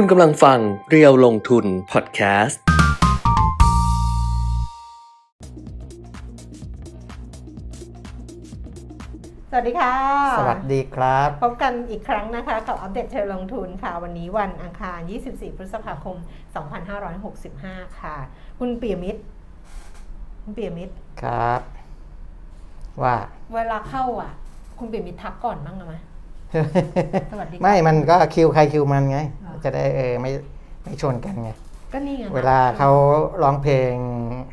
คุณกำลังฟังเรียวลงทุนพอดแคสต์สวัสดีค่ะสวัสดีครับพบกันอีกครั้งนะคะกับอัปเดตเรียวลงทุนค่ะวันนี้วันอังคาร24พฤษภาคม2565ค่ะคุณปิยมิตรครับว่าเวลาเข้าอ่ะคุณปิยมิตรทักก่อนบ้างไหมไม่มันก็คิวใครคิวมันไงจะได้ไม่ชนกันไงก็นี่ไงเวลาเขาร้องเพลง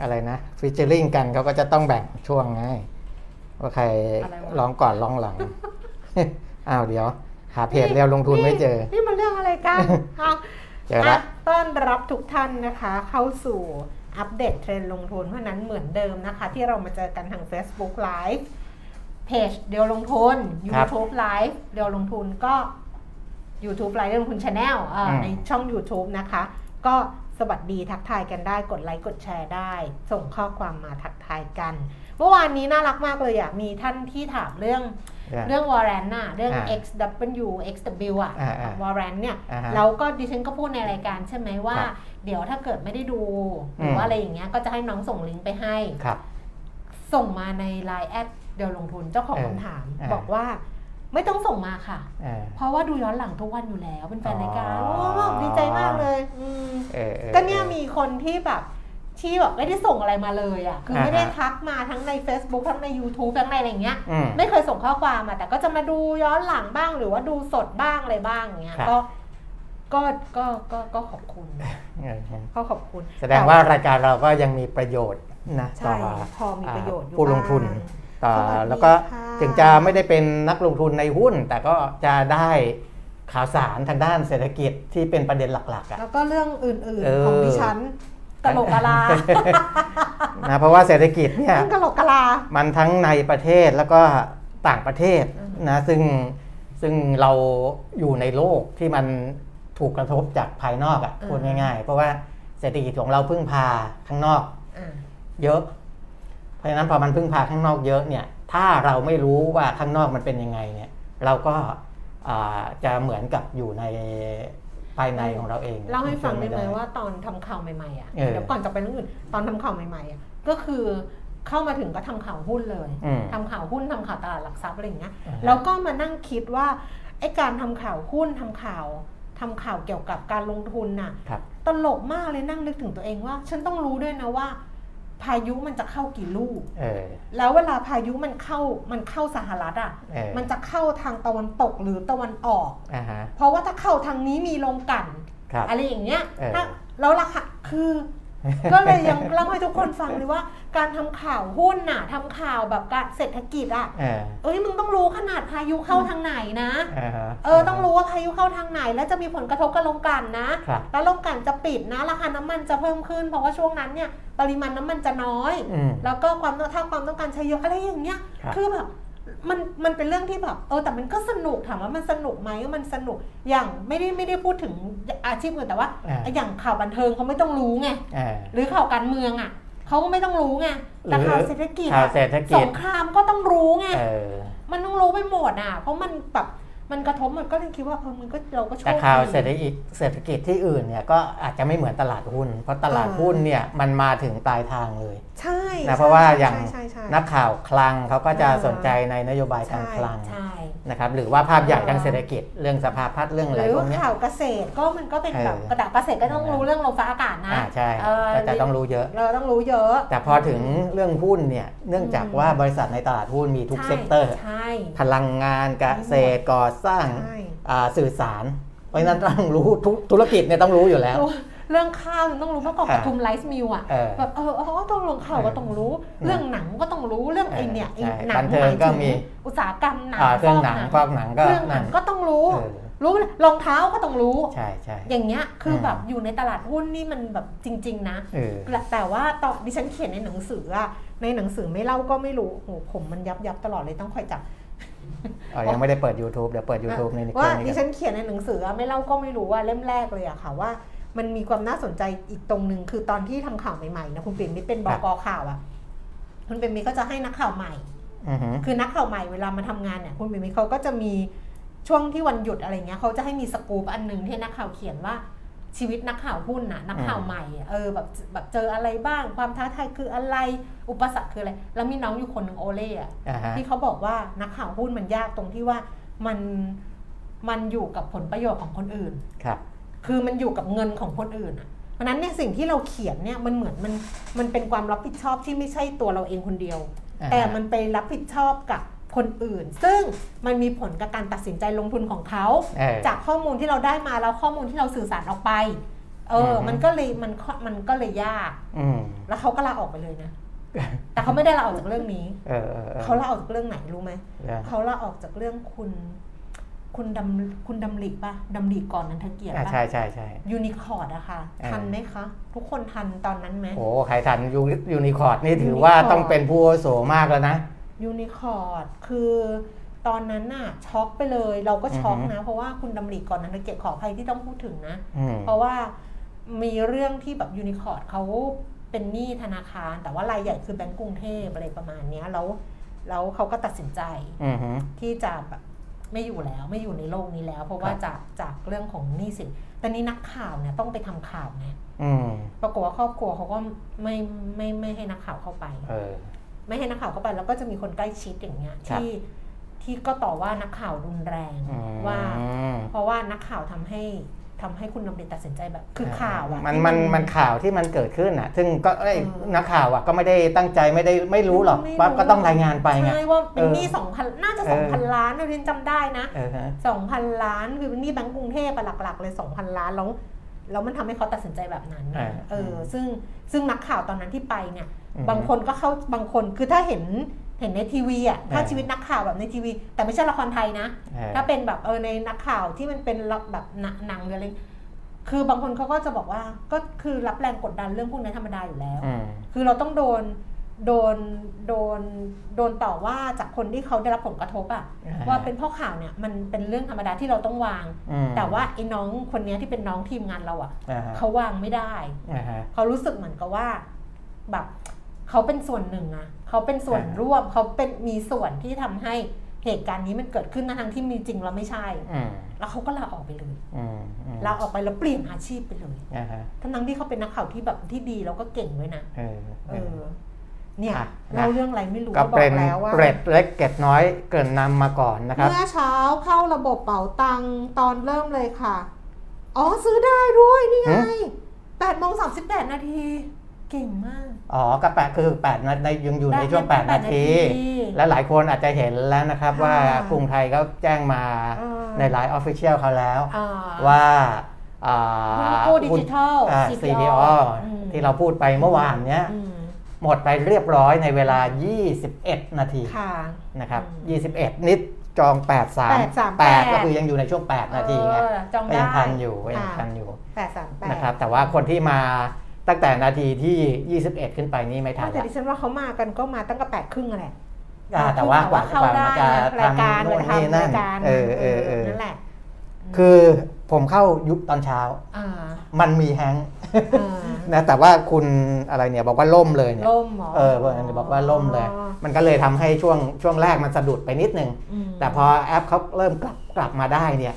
อะไรนะฟีเจอริ่งกันเขาก็จะต้องแบ่งช่วงไงว่าใครร้องก่อนร้องหลังอ้าวเดี๋ยวหาเพจเรียวลงทุนไม่เจอนี่มันเรื่องอะไรกันเจอละต้อนรับทุกท่านนะคะเข้าสู่อัปเดตเทรนด์ลงทุนเพราะนั้นเหมือนเดิมนะคะที่เรามาเจอกันทาง Facebook Liveเพจเรียวลงทุน YouTube Live เรียวลงทุนก็ YouTube Live เรียวลงทุน Channel ในช่อง YouTube นะคะก็สวัสดีทักทายกันได้กดไลค์กดแชร์ได้ส่งข้อความมาทักทายกันเมื่อวานนี้น่ารักมากเลยอ่ะมีท่านที่ถามเรื่องวอร์เรนน่ะเรื่อง XW อ่ะวอร์เรนเนี่ยเราก็ดิฉันก็พูดในรายการใช่ไหมว่าเดี๋ยวถ้าเกิดไม่ได้ดูหรือว่าอะไรอย่างเงี้ยก็จะให้น้องส่งลิงก์ไปให้ส่งมาใน LINE แอดเดี๋ยวลงทุนเจ้าของคำถามบอกว่าไม่ต้องส่งมาค่ะ เพราะว่าดูย้อนหลังทุกวันอยู่แล้วเป็นแฟนรายการโอ้ดีใจมากเลยก็เนี่ยมีคนที่แบบไม่ได้ส่งอะไรมาเลยอ่ะคือไม่ได้ทักมาทั้งใน Facebook ทั้งใน YouTube ทั้งในอะไรอย่างเงี้ยไม่เคยส่งข้อความมาแต่ก็จะมาดูย้อนหลังบ้างหรือว่าดูสดบ้างอะไรบ้างอย่างเงี้ยก็ขอบคุณแสดงว่ารายการเราก็ยังมีประโยชน์นะต่อผู้ลงทุนแล้วก็ถึงจะไม่ได้เป็นนักลงทุนในหุ้นแต่ก็จะได้ข่าวสารทางด้านเศรษฐกิจที่เป็นประเด็นหลักๆแล้วก็เรื่องอื่นๆของดิฉันกะโหลกกะลานะเพราะว่าเศรษฐกิจเนี่ยกะโหลกกะลามันทั้งในประเทศแล้วก็ต่างประเทศนะซึ่งเราอยู่ในโลกที่มันถูกกระทบจากภายนอกอ่ะพูดง่ายๆเพราะว่าเศรษฐกิจของเราพึ่งพาข้างนอกเยอะเพราะฉะนั้นพอมันพึ่งพาข้างนอกเยอะเนี่ยถ้าเราไม่รู้ว่าข้างนอกมันเป็นยังไงเนี่ยเราก็จะเหมือนกับอยู่ในภายในของเราเองเล่าให้ฟังได้ไหมว่าตอนทำข่าวใหม่ๆอ่ะเดี๋ยวก่อนจะไปเรื่องอื่นตอนทำข่าวใหม่ๆอ่ะก็คือเข้ามาถึงก็ทำข่าวหุ้นเลยทำข่าวหุ้นทำข่าวตลาดหลักทรัพย์อะไรอย่างเงี้ยแล้วก็มานั่งคิดว่าไอ้การทำข่าวหุ้นทำข่าวเกี่ยวกับการลงทุนน่ะตลกมากเลยนั่งนึกถึงตัวเองว่าฉันต้องรู้ด้วยนะว่าพายุมันจะเข้ากี่ลูกแล้วเวลาพายุมันเข้าสหรัฐอ่ะมันจะเข้าทางตะวันตกหรือตะวันออกเพราะว่าถ้าเข้าทางนี้มีลมกันอะไรอย่างเงี้ยแล้วราคาคือก็เลยยังเล่าให้ทุกคนฟังเลยว่าการทำข่าวหุ้นน่ะทำข่าวแบบเศรษฐกิจอ่ะมึงต้องรู้ขนาดพายุเข้าทางไหนนะต้องรู้ว่าพายุเข้าทางไหนแล้วจะมีผลกระทบกับลมกันนะแล้วลมกันจะปิดนะราคาน้ำมันจะเพิ่มขึ้นเพราะว่าช่วงนั้นเนี่ยปริมาณน้ำมันจะน้อยแล้วก็ความต้องการใช้เยอะอะไรอย่างเงี้ยคือแบบมันเป็นเรื่องที่แบบแต่มันก็สนุกถามว่ามันสนุกไหมมันสนุกอย่างไม่ได้พูดถึงอาชีพอื่นแต่ว่า อย่างข่าวบันเทิงเขาไม่ต้องรู้ไงหรือข่าวการเมืองอ่ะเขาก็ไม่ต้องรู้ไงแต่ข่าวเศรษฐกิจสงครามก็ต้องรู้ไงมันต้องรู้ไปหมดอ่ะเพราะมันแบบมันกระทบมันก็เลยคิดว่ามันก็เราก็โชคดีแต่ข่าวเศรษฐกิจที่อื่นเนี่ยก็อาจจะไม่เหมือนตลาดหุ้นเพราะตลาดหุ้นเนี่ยมันมาถึงปลายทางเลยใช่นะเพราะว่าอย่างนักข่าวคลังเขาก็จะสนใจในนโยบายทางคลังนะครับหรือว่าภาพใหญ่ทางเศรษฐกิจเรื่องสภาพพัฒน์เรื่องอะไรพวกนี้ข่าวเกษตรก็มันก็เป็นแบบกระดาษเกษตรก็ต้องรู้เรื่องลมฟ้าอากาศนะใช่แต่ต้องรู้เยอะเราต้องรู้เยอะแต่พอถึงเรื่องหุ้นเนี่ยเนื่องจากว่าบริษัทในตลาดหุ้นมีทุกเซกเตอร์พลังงานเกษตรก่อสร้างสื่อสารเพราะฉะนั้นต้องรู้ธุรกิจเนี่ยต้องรู้อยู่แล้วเรื่องข้าวต้องรู้เมื่อก่อนประชุมไลฟ์มิวอ่ะแบบต้องลงข่าวก็ต้องรู้เรื่องหนังก็ต้องรู้เรื่องไอ้เนี่ยหนังหมายถึงอุตสาหกรรมหนังเรื่องหนังภาคหนังก็เรื่องหนังก็ต้องรู้รองเท้าก็ต้องรู้ใช่ใช่อย่างเงี้ยคือแบบอยู่ในตลาดหุ้นนี่มันแบบจริงๆนะแต่ว่าตอนดิฉันเขียนในหนังสืออ่ะในหนังสือไม่เล่าก็ไม่รู้โหผมมันยับตลอดเลยต้องคอยจับยังไม่ได้เปิด YouTube เดี๋ยวเปิด YouTube ในนี้ว่าดิฉันเขียนในหนังสือไม่เล่าก็ไม่รู้ว่าเล่มแรกเลยอะค่ะว่ามันมีความน่าสนใจอีกตรงนึงคือตอนที่ทำข่าวใหม่ๆนะคุณปิยมิตรเป็นบก.ข่าวอ่ะคุณปิยมิตรก็จะให้นักข่าวใหม่คือนักข่าวใหม่เวลามาทำงานเนี่ยคุณปิยมิตรเขาก็จะมี ช่วงที่วันหยุดอะไรเงี้ยเขาจะให้มีสกู๊ปอันหนึ่งที่นักข่าวเขียนว่าชีวิตนักข่าวหุ้นน่ะนักข่าวใหม่แบบเจออะไรบ้างความท้าทายคืออะไรอุปสรรคคืออะไรแล้วมีน้องอยู่คนหนึ่งโอเล่อะที่เขาบอกว่านักข่าวหุ้นมันยากตรงที่ว่ามันอยู่กับผลประโยชน์ของคนอื่นคือมันอยู่กับเงินของคนอื่นเพราะนั้นเนี่ยสิ่งที่เราเขียนเนี่ยมันเหมือนมันเป็นความรับผิดชอบที่ไม่ใช่ตัวเราเองคนเดียวแต่มันไปรับผิดชอบกับคนอื่นซึ่งมันมีผลกับการตัดสินใจลงทุนของเขาจากข้อมูลที่เราได้มาแล้วข้อมูลที่เราสื่อสารออกไปมันก็เลยยากแล้วเขาก็ลาออกไปเลยนะแต่เขาไม่ได้ลาออกจากเรื่องนี้เขาลาออกจากเรื่องไหนรู้ไหมเขาลาออกจากเรื่องคุณดำริป่ะดำริก่อนนันทเกียรติป่ะใช่ยูนิคอร์ดอะค่ะทันไหมคะทุกคนทันตอนนั้นไหมโอ้ใครทันยูนิคอร์ดนี่ถือว่าต้องเป็นผู้โสมากแล้วนะยูนิคอร์ดคือตอนนั้นน่ะช็อกไปเลยเราก็ช็อกนะเพราะว่าคุณดำริก่อนนันทเกียรติขออภัยที่ต้องพูดถึงนะเพราะว่ามีเรื่องที่แบบยูนิคอร์ดเขาเป็นหนี้ธนาคารแต่ว่ารายใหญ่คือแบงก์กรุงเทพอะไรประมาณนี้แล้วเขาก็ตัดสินใจที่จะแบบไม่อยู่แล้วไม่อยู่ในโลกนี้แล้วเพราะว่าจากเรื่องของหนี้สินแต่นี้นักข่าวเนี่ยต้องไปทำข่าวไงปรากฏว่าครอบครัวเขาก็ไม่ให้นักข่าวเข้าไปไม่ให้นักข่าวเข้าไปแล้วก็จะมีคนใกล้ชิดอย่างเงี้ยที่ก็ต่อว่านักข่าวรุนแรงว่าเพราะว่านักข่าวทำให้คุณดำริตัดสินใจแบบคือข่าวอ่ะมันข่าวที่มันเกิดขึ้นอ่ะซึ่งก็นักข่าวอ่ะก็ไม่ได้ตั้งใจไม่รู้หรอกว่าก็ต้องรายงานไปไงใช่ว่าเป็นหนี้ 2,000 น่าจะ 2,000 ล้านเราเรียนจำได้นะ 2,000 ล้านคือเป็นหนี้แบงก์กรุงเทพฯหลักๆเลย 2,000 ล้านแล้วมันทำให้เขาตัดสินใจแบบนั้นซึ่งนักข่าวตอนนั้นที่ไปเนี่ยบางคนคือถ้าเห็นในทีวีอ่ะถ้าชีวิตนักข่าวแบบในทีวีแต่ไม่ใช่ละครไทยนะถ้าเป็นแบบในนักข่าวที่มันเป็นแบบหนังหรืออะไรคือบางคนเขาก็จะบอกว่าก็คือรับแรงกดดันเรื่องพวกนี้ธรรมดาอยู่แล้วคือเราต้องโดนต่อว่าจากคนที่เขาได้รับผลกระทบอ่ะว่าเป็นพ่อข่าวเนี่ยมันเป็นเรื่องธรรมดาที่เราต้องวางแต่ว่าไอ้น้องคนนี้ที่เป็นน้องทีมงานเราอ่ะเขาวางไม่ได้เขารู้สึกเหมือนกับว่าแบบเขาเป็นส่วนหนึ่งนะเขาเป็นส่วนร่วมเขาเป็นมีส่วนที่ทำให้เหตุการณ์นี้มันเกิดขึ้นทั้งที่มีจริงแล้วไม่ใช่แล้วเขาก็ลาออกไปเลยลาออกไปแล้วเปลี่ยนอาชีพไปเลยทั้งที่เขาเป็นนักข่าวที่แบบที่ดีแล้วก็เก่งด้วยนะเนี่ยเล่าเรื่องอะไรไม่รู้ก็บอกแล้วว่าเกร็ดเล็กเกร็ดน้อยเกริ่นนำมาก่อนนะครับเมื่อเช้าเข้าระบบเป๋าตังตอนเริ่มเลยค่ะอ๋อซื้อได้ด้วยนี่ไง 8:38 นาทีเก่งมากอ๋อก็แปะคือ8นาทียังอยู่ในช่วง8นาทีและหลายคนอาจจะเห็นแล้วนะครับว่ากรุงไทยก็แจ้งมาในไลน์ Official เขาแล้วว่าหุ้นดิจิทัล CPO ที่เราพูดไปเมื่อวานเนี้ยหมดไปเรียบร้อยในเวลา21นาทีนะครับ21นิดจอง838ก็คือยังอยู่ในช่วง8นาทีไงยังทันอยู่838นะครับแต่ว่าคนที่มาตั้งแต่นาทีที่21ขึ้นไปนี่ไม่ทันแต่ดิฉันว่าเขามากันก็มาตั้งแต่8ครึ่งแหละแต่ว่ากว่าเข้าได้รายการนู่นนี่นั่นนั่นแหละคือผมเข้ายุคตอนเช้ามันมีแฮงนะแต่ว่าคุณอะไรเนี่ยบอกว่าล่มเลยเนี่ยล่มหรอบอกว่าล่มเลยมันก็เลยทำให้ช่วงแรกมันสะดุดไปนิดนึงแต่พอแอปเขาเริ่มกลับมาได้เนี่ย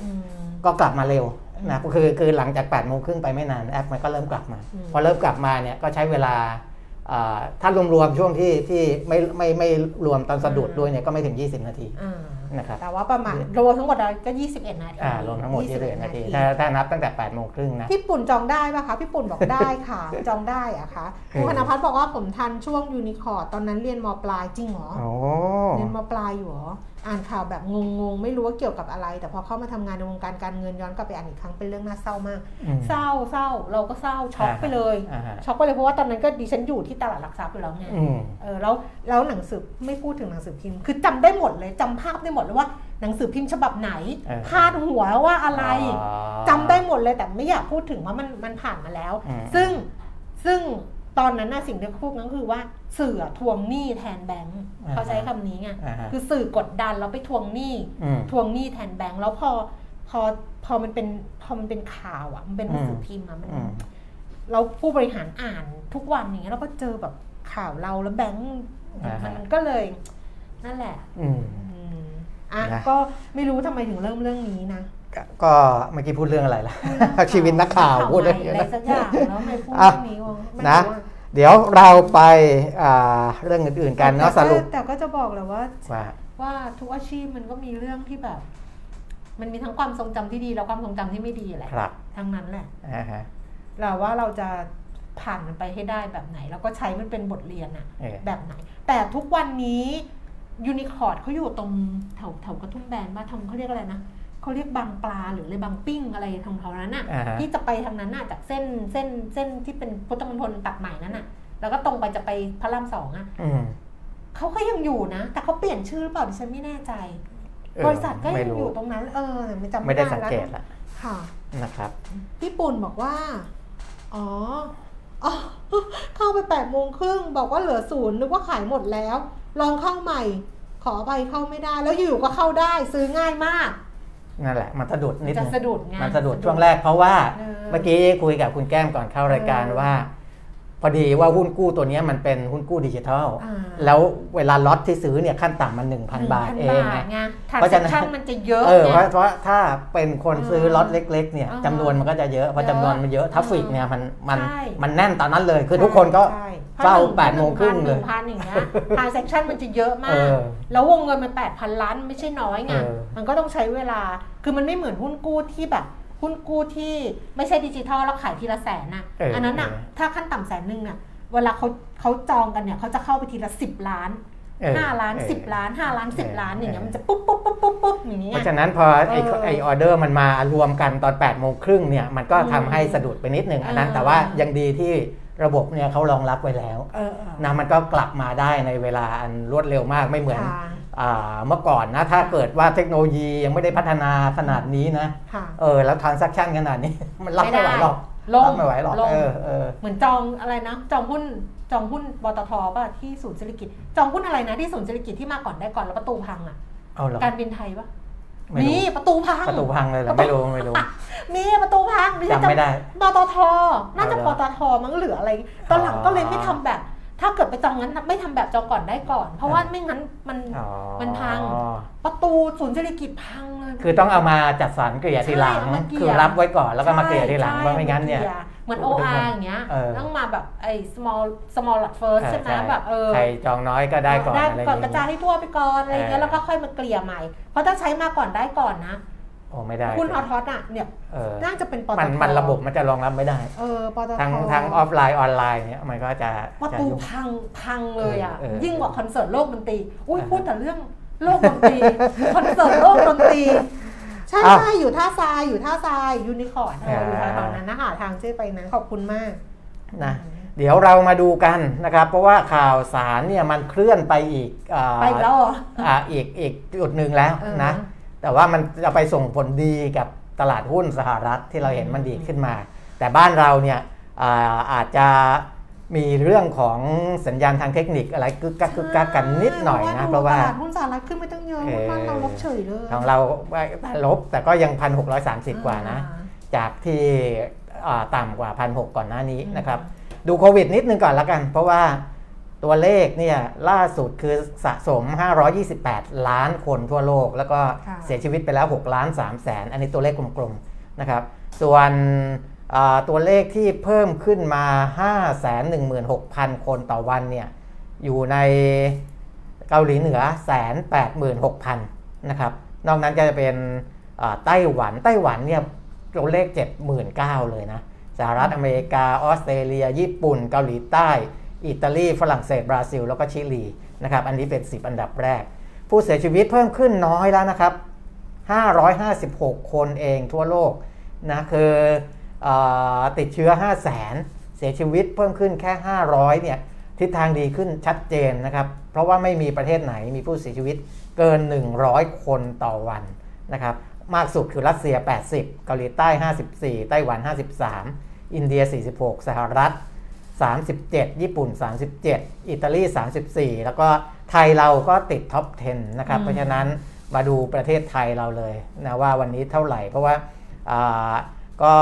ก็กลับมาเร็วนะคือหลังจาก 8:30 นไปไม่นานแอปมันก็เริ่มกลับมาพอเริ่มกลับมาเนี่ยก็ใช้เวลาถ้ารวมๆช่วงที่ไม่รวมตอนสะดุดด้วยเนี่ยก็ไม่ถึง20นาทีนะครับแต่ว่าประมาณรวมทั้งหมดก็21นาทีรวมทั้งหมด21นาทีถ้านับตั้งแต่ 8:30 นนะพี่ปุ่นจองได้ป่ะคะพี่ปุ่นบอกได้ค่ะจองได้อะคะคุณคณพัฒน์บอกว่าผมทันช่วงยูนิคอร์ดตอนนั้นเรียนม.ปลายจริงหรอเรียนม.ปลายอยู่หรออ่านข่าวแบบงงๆไม่รู้ว่าเกี่ยวกับอะไรแต่พอเข้ามาทำงานในวงการการเงินย้อนกลับไปอ่านอีกครั้งเป็นเรื่องน่าเศร้ามากเศร้าเราก็เศร้าช็อกไปเลยเพราะว่าตอนนั้นก็ดิฉันอยู่ที่ตลาดหลักทรัพย์อยู่แล้วไงแล้วหนังสือไม่พูดถึงหนังสือพิมพ์คือจำได้หมดเลยจำภาพได้หมดเลยว่าหนังสือพิมพ์ฉบับไหนพาดหัวว่าอะไรจำได้หมดเลยแต่ไม่อยากพูดถึงว่ามันผ่านมาแล้วซึ่งตอนนั้นน่ะสิ่งที่พูดก็คือว่าสื่อทวงหนี้แทนแบงค์เขาใช้คำนี้ไงคือสื่อกดดันแล้วไปทวงหนี้แทนแบงค์แล้วพอมันเป็นข่าวอ่ะมันเป็นหนังสือพิมพ์มันเราผู้บริหารอ่านทุกวันอย่างเงี้ยแล้วก็เจอแบบข่าวเราแล้วแบงค์มันก็เลยนั่นแหละ ก็ไม่รู้ทำไมถึงเริ่มเรื่องนี้นะก็เมื่อกี้พูดเรื่องอะไรล่ะชีวิตนักข่าวพูดเรื่องอะไรสักอย่างแล้วไม่พูดเรื่องนี้นะเดี๋ยวเราไปเรื่องอื่นๆกันเนาะสรุปแต่ก็จะบอกแหละว่าทุกอาชีพมันก็มีเรื่องที่แบบมันมีทั้งความทรงจำที่ดีและความทรงจำที่ไม่ดีแหละทั้งนั้นแหละเราว่าเราจะผ่านมันไปให้ได้แบบไหนแล้วก็ใช้มันเป็นบทเรียนอะแบบไหนแต่ทุกวันนี้ยูนิคอร์ดเขาอยู่ตรงแถวกระทุ่มแบนมาทำเขาเรียกอะไรนะเขาเรียกบางปลาหรืออะไรบางปิ้งอะไรทางแถวนั้นน่ะที่จะไปทางนั้นน่ะจากเส้นที่เป็นพุทธมณฑลตัดใหม่นั้นน่ะแล้วก็ตรงไปจะไปพระรามสองอ่ะเขาก็ยังอยู่นะแต่เขาเปลี่ยนชื่อหรือเปล่าดิฉันไม่แน่ใจบริษัทก็ยังอยู่ตรงนั้นไม่จำไม่ได้สังเกตละค่ะนะครับพี่ปุ่นบอกว่าอ๋อเข้าไป8 โมงครึ่งบอกว่าเหลือ0นึกว่าขายหมดแล้วลองเข้าใหม่ขอไปเข้าไม่ได้แล้วอยู่ก็เข้าได้ซื้อง่ายมากนั่นแหละมันสะดุดนิดนึงมันสะดุดช่วงแรกเพราะว่าเมื่อกี้คุยกับคุณแก้มก่อนเข้ารายการว่าพอดีว่าหุ้นกู้ตัวนี้มันเป็นหุ้นกู้ดิจิทัลแล้วเวลาล็อตที่ซื้อเนี่ยขั้นต่ำมัน 1,000 บาทเองเพราะฉะนั้นมันจะเยอะเพราะถ้าเป็นคนซื้อล็อตเล็กๆเนี่ยจำนวนมันก็จะเยอะเพราะจำนวนมันเยอะทัฟฟิกเนี่ยมันแน่นตอนนั้นเลยคือทุกคนก็เฝ้า8 โมงครึ่งเลย 1,000 อย่างเงี้ย transaction มันจะเยอะมากแล้ววงเงินมัน 8,000 ล้านไม่ใช่น้อยไงมันก็ต้องใช้เวลาคือมันไม่เหมือนหุ้นกู้ที่แบบหุ้นกู้ที่ไม่ใช่ดิจิทัลแล้วขายทีละ100,000น่ะอันนั้นน่ะถ้าขั้นต่ำ100,000น่ะเวลาเขาจองกันเนี่ยเขาจะเข้าไปทีละ10 ล้าน5 ล้าน10 ล้าน5 ล้าน10 ล้านอย่างเงี้ยมันจะปุ๊บปุ๊บปุ๊บปุ๊บอย่างเงี้ยเพราะฉะนั้นพอไอออเดอร์มันมารวมกันตอน 8 โมงครึ่งเนี่ยมันก็ทำให้สะดุดไปนิดนึงอันนั้นแต่ว่ายังดีที่ระบบเนี่ยเขารองรับไว้แล้วนะมันก็กลับมาได้ในเวลาอันรวดเร็วมากไม่เหมือนเมื่อก่อนนะถ้าเกิดว่าเทคโนโลยียังไม่ได้พัฒนาขนาดนี้นะแล้วtransactionขนาดนี้มันรับไม่ไหวหรอกเหมือนจองอะไรนะจองหุ้นปตท.ป่ะที่ศูนย์เศรษฐกิจจองหุ้นอะไรนะที่ศูนย์เศรษฐกิจที่มาก่อนได้ก่อนแล้วประตูพังอ่ะการบินไทยป่ะมีประตูพังเลยเหรอไม่รู้มีประตูพังดิฉันจำปตท.น่าจะปตท.มั้งเหลืออะไรตอนหลังก็เลยไม่ทำแบบถ้าเกิดไปจองงั้นไม่ทำแบบจองก่อนได้ก่อนเพราะว่าไม่งั้นมันพังประตูศูนย์เศรษฐกิจพังเลยคือต้องเอามาจัดสรรเกลี่ยทีหลังคือรับไว้ก่อนแล้วก็มาเกลี่ยทีหลังว่าไม่งั้นเนี่ยเหมือน OR อย่างเงี้ยต้องมาแบบไอ้ small lot first ใช่ไหมแบบใครจองน้อยก็ได้ก่อนอะไรกระจายให้ทั่วไปก่อนอะไรเงี้ยแล้วก็ค่อยมาเกลี่ยใหม่เพราะถ้าใช้มาก่อนได้ก่อนนะไม่ได้คุณทอดอ่ะเนี่ยน่าจะเป็นปตทมันระบบมันจะรองรับไม่ได้ปตททั้งออฟไลน์ออนไลน์เนี่ยมันก็จะประตูพังเลยอ่ะยิ่งกว่าคอนเสิร์ตโลกดนตรีอุ้ยพูดแต่เรื่องโลกดนตรีคอนเสิร์ตโลกดนตรีใช่อยู่ท่าทรายยูนิคอร์นอยู่ตอนนั้นนะคะทางเจ๊ไปนะขอบคุณมากนะเดี๋ยวเรามาดูกันนะครับเพราะว่าข่าวสารเนี่ยมันเคลื่อนไปอีกอีกจุดหนึ่งแล้วนะแต่ว่ามันจะไปส่งผลดีกับตลาดหุ้นสหรัฐที่เราเห็นมันดีขึ้นมาแต่บ้านเราเนี่ยอาจจะมีเรื่องของสัญญาณทางเทคนิคอะไรกึกกักกันนิดหน่อยนะเพราะว่าตลาดหุ้นสหรัฐขึ้นไม่ตั้งเยอะบ้านเราลบเฉยเลยของเราลบแต่ก็ยัง 1,630 กว่านะจากที่ต่ำกว่า 1,600 ก่อนหน้านี้นะครับดูโควิดนิดนึงก่อนละกันเพราะว่าตัวเลขเนี่ยล่าสุดคือสะสม528ล้านคนทั่วโลกแล้วก็เสียชีวิตไปแล้ว6.3 ล้านอันนี้ตัวเลขกลมๆนะครับส่วนตัวเลขที่เพิ่มขึ้นมา 516,000 คนต่อวันเนี่ยอยู่ในเกาหลีเหนือ 186,000 นะครับนอกนั้นก็จะเป็นไต้หวันเนี่ยตัวเลข 79,000 เลยนะสหรัฐอเมริกาออสเตรเลียญี่ปุ่นเกาหลีใต้อิตาลีฝรั่งเศสบราซิลแล้วก็ชิลีนะครับอันนี้เป็น10อันดับแรกผู้เสียชีวิตเพิ่มขึ้นน้อยแล้วนะครับ556คนเองทั่วโลกนะคือติดเชื้อ 500,000 เสียชีวิตเพิ่มขึ้นแค่500เนี่ยทิศทางดีขึ้นชัดเจนนะครับเพราะว่าไม่มีประเทศไหนมีผู้เสียชีวิตเกิน100คนต่อวันนะครับมากสุดคือรัสเซีย80เกาหลีใต้54ไต้หวัน53อินเดีย46สหรัฐ37ญี่ปุ่น37อิตาลี34แล้วก็ไทยเราก็ติดท็อป10นะครับเพราะฉะนั้นมาดูประเทศไทยเราเลยนะว่าวันนี้เท่าไหร่เพราะว่าก็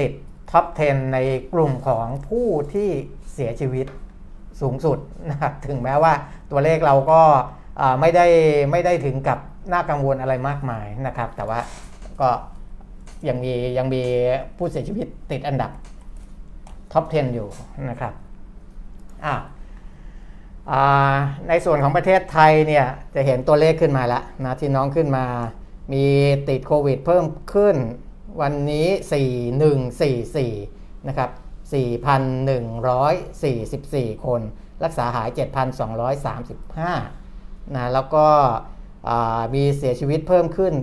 ติดท็อป10ในกลุ่มของผู้ที่เสียชีวิตสูงสุดนะครับถึงแม้ว่าตัวเลขเราก็ไม่ได้ถึงกับ น่ากังวลอะไรมากมายนะครับแต่ว่าก็ยังมีผู้เสียชีวิตติดอันดับท็อป 10 อยู่นะครับในส่วนของประเทศไทยเนี่ยจะเห็นตัวเลขขึ้นมาแล้วนะที่น้องขึ้นมามีติดโควิดเพิ่มขึ้นวันนี้ 4,144 นะครับ 4,144 คนรักษาหาย 7,235 นะแล้วก็มีเสียชีวิตเพิ่มขึ้น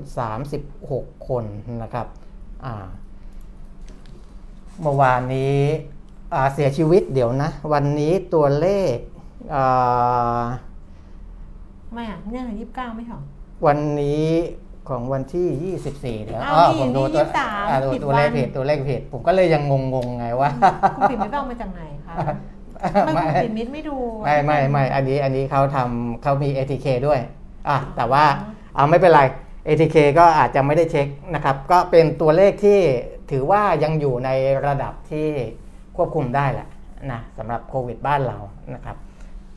36คนนะครับเมื่อวานนี้เสียชีวิตเดี๋ยวนะวันนี้ตัวเลขไม่อ่ะเนี่ย29ไม่หรอวันนี้ของวันที่24แล้วผมดูตัวเลขผิดผมก็เลยยังงงไงว่าคุณผิดไม่ต้องมาจากไหนคะไม่คุณผิดมิดไม่ดูไม่อันนี้เขามี ATK ด้วยแต่ว่าไม่เป็นไร ATK ก็อาจจะไม่ได้เช็คนะครับก็เป็นตัวเลขที่ถือว่ายังอยู่ในระดับที่ควบคุมได้แหละนะสำหรับโควิดบ้านเรานะครับ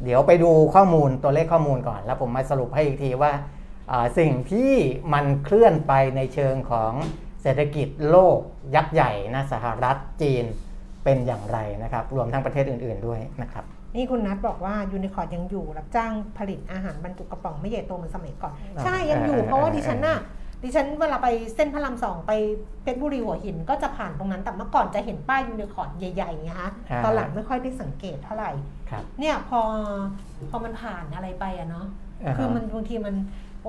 เดี๋ยวไปดูข้อมูลตัวเลขข้อมูลก่อนแล้วผมมาสรุปให้อีกทีว่าสิ่งที่มันเคลื่อนไปในเชิงของเศรษฐกิจโลกยักษ์ใหญ่นะสหรัฐจีนเป็นอย่างไรนะครับรวมทั้งประเทศอื่นๆด้วยนะครับนี่คุณนัทบอกว่ายูนิคอร์นยังอยู่รับจ้างผลิตอาหารบรรจุกระป๋องไม่ใหญ่โตเหมือนสมัยก่อนใช่ยังอยู่เพราะว่าดิฉันเวลาไปเส้นพระราม2ไปเพชรบุรีหัวหินก็จะผ่านตรงนั้นแต่เมื่อก่อนจะเห็นป้ายยูนิคอร์นใหญ่ๆนะคะตอนหลังไม่ค่อยได้สังเกตเท่าไหร่เนี่ยพอมันผ่านอะไรไปอะเนาะคือมันบางทีมัน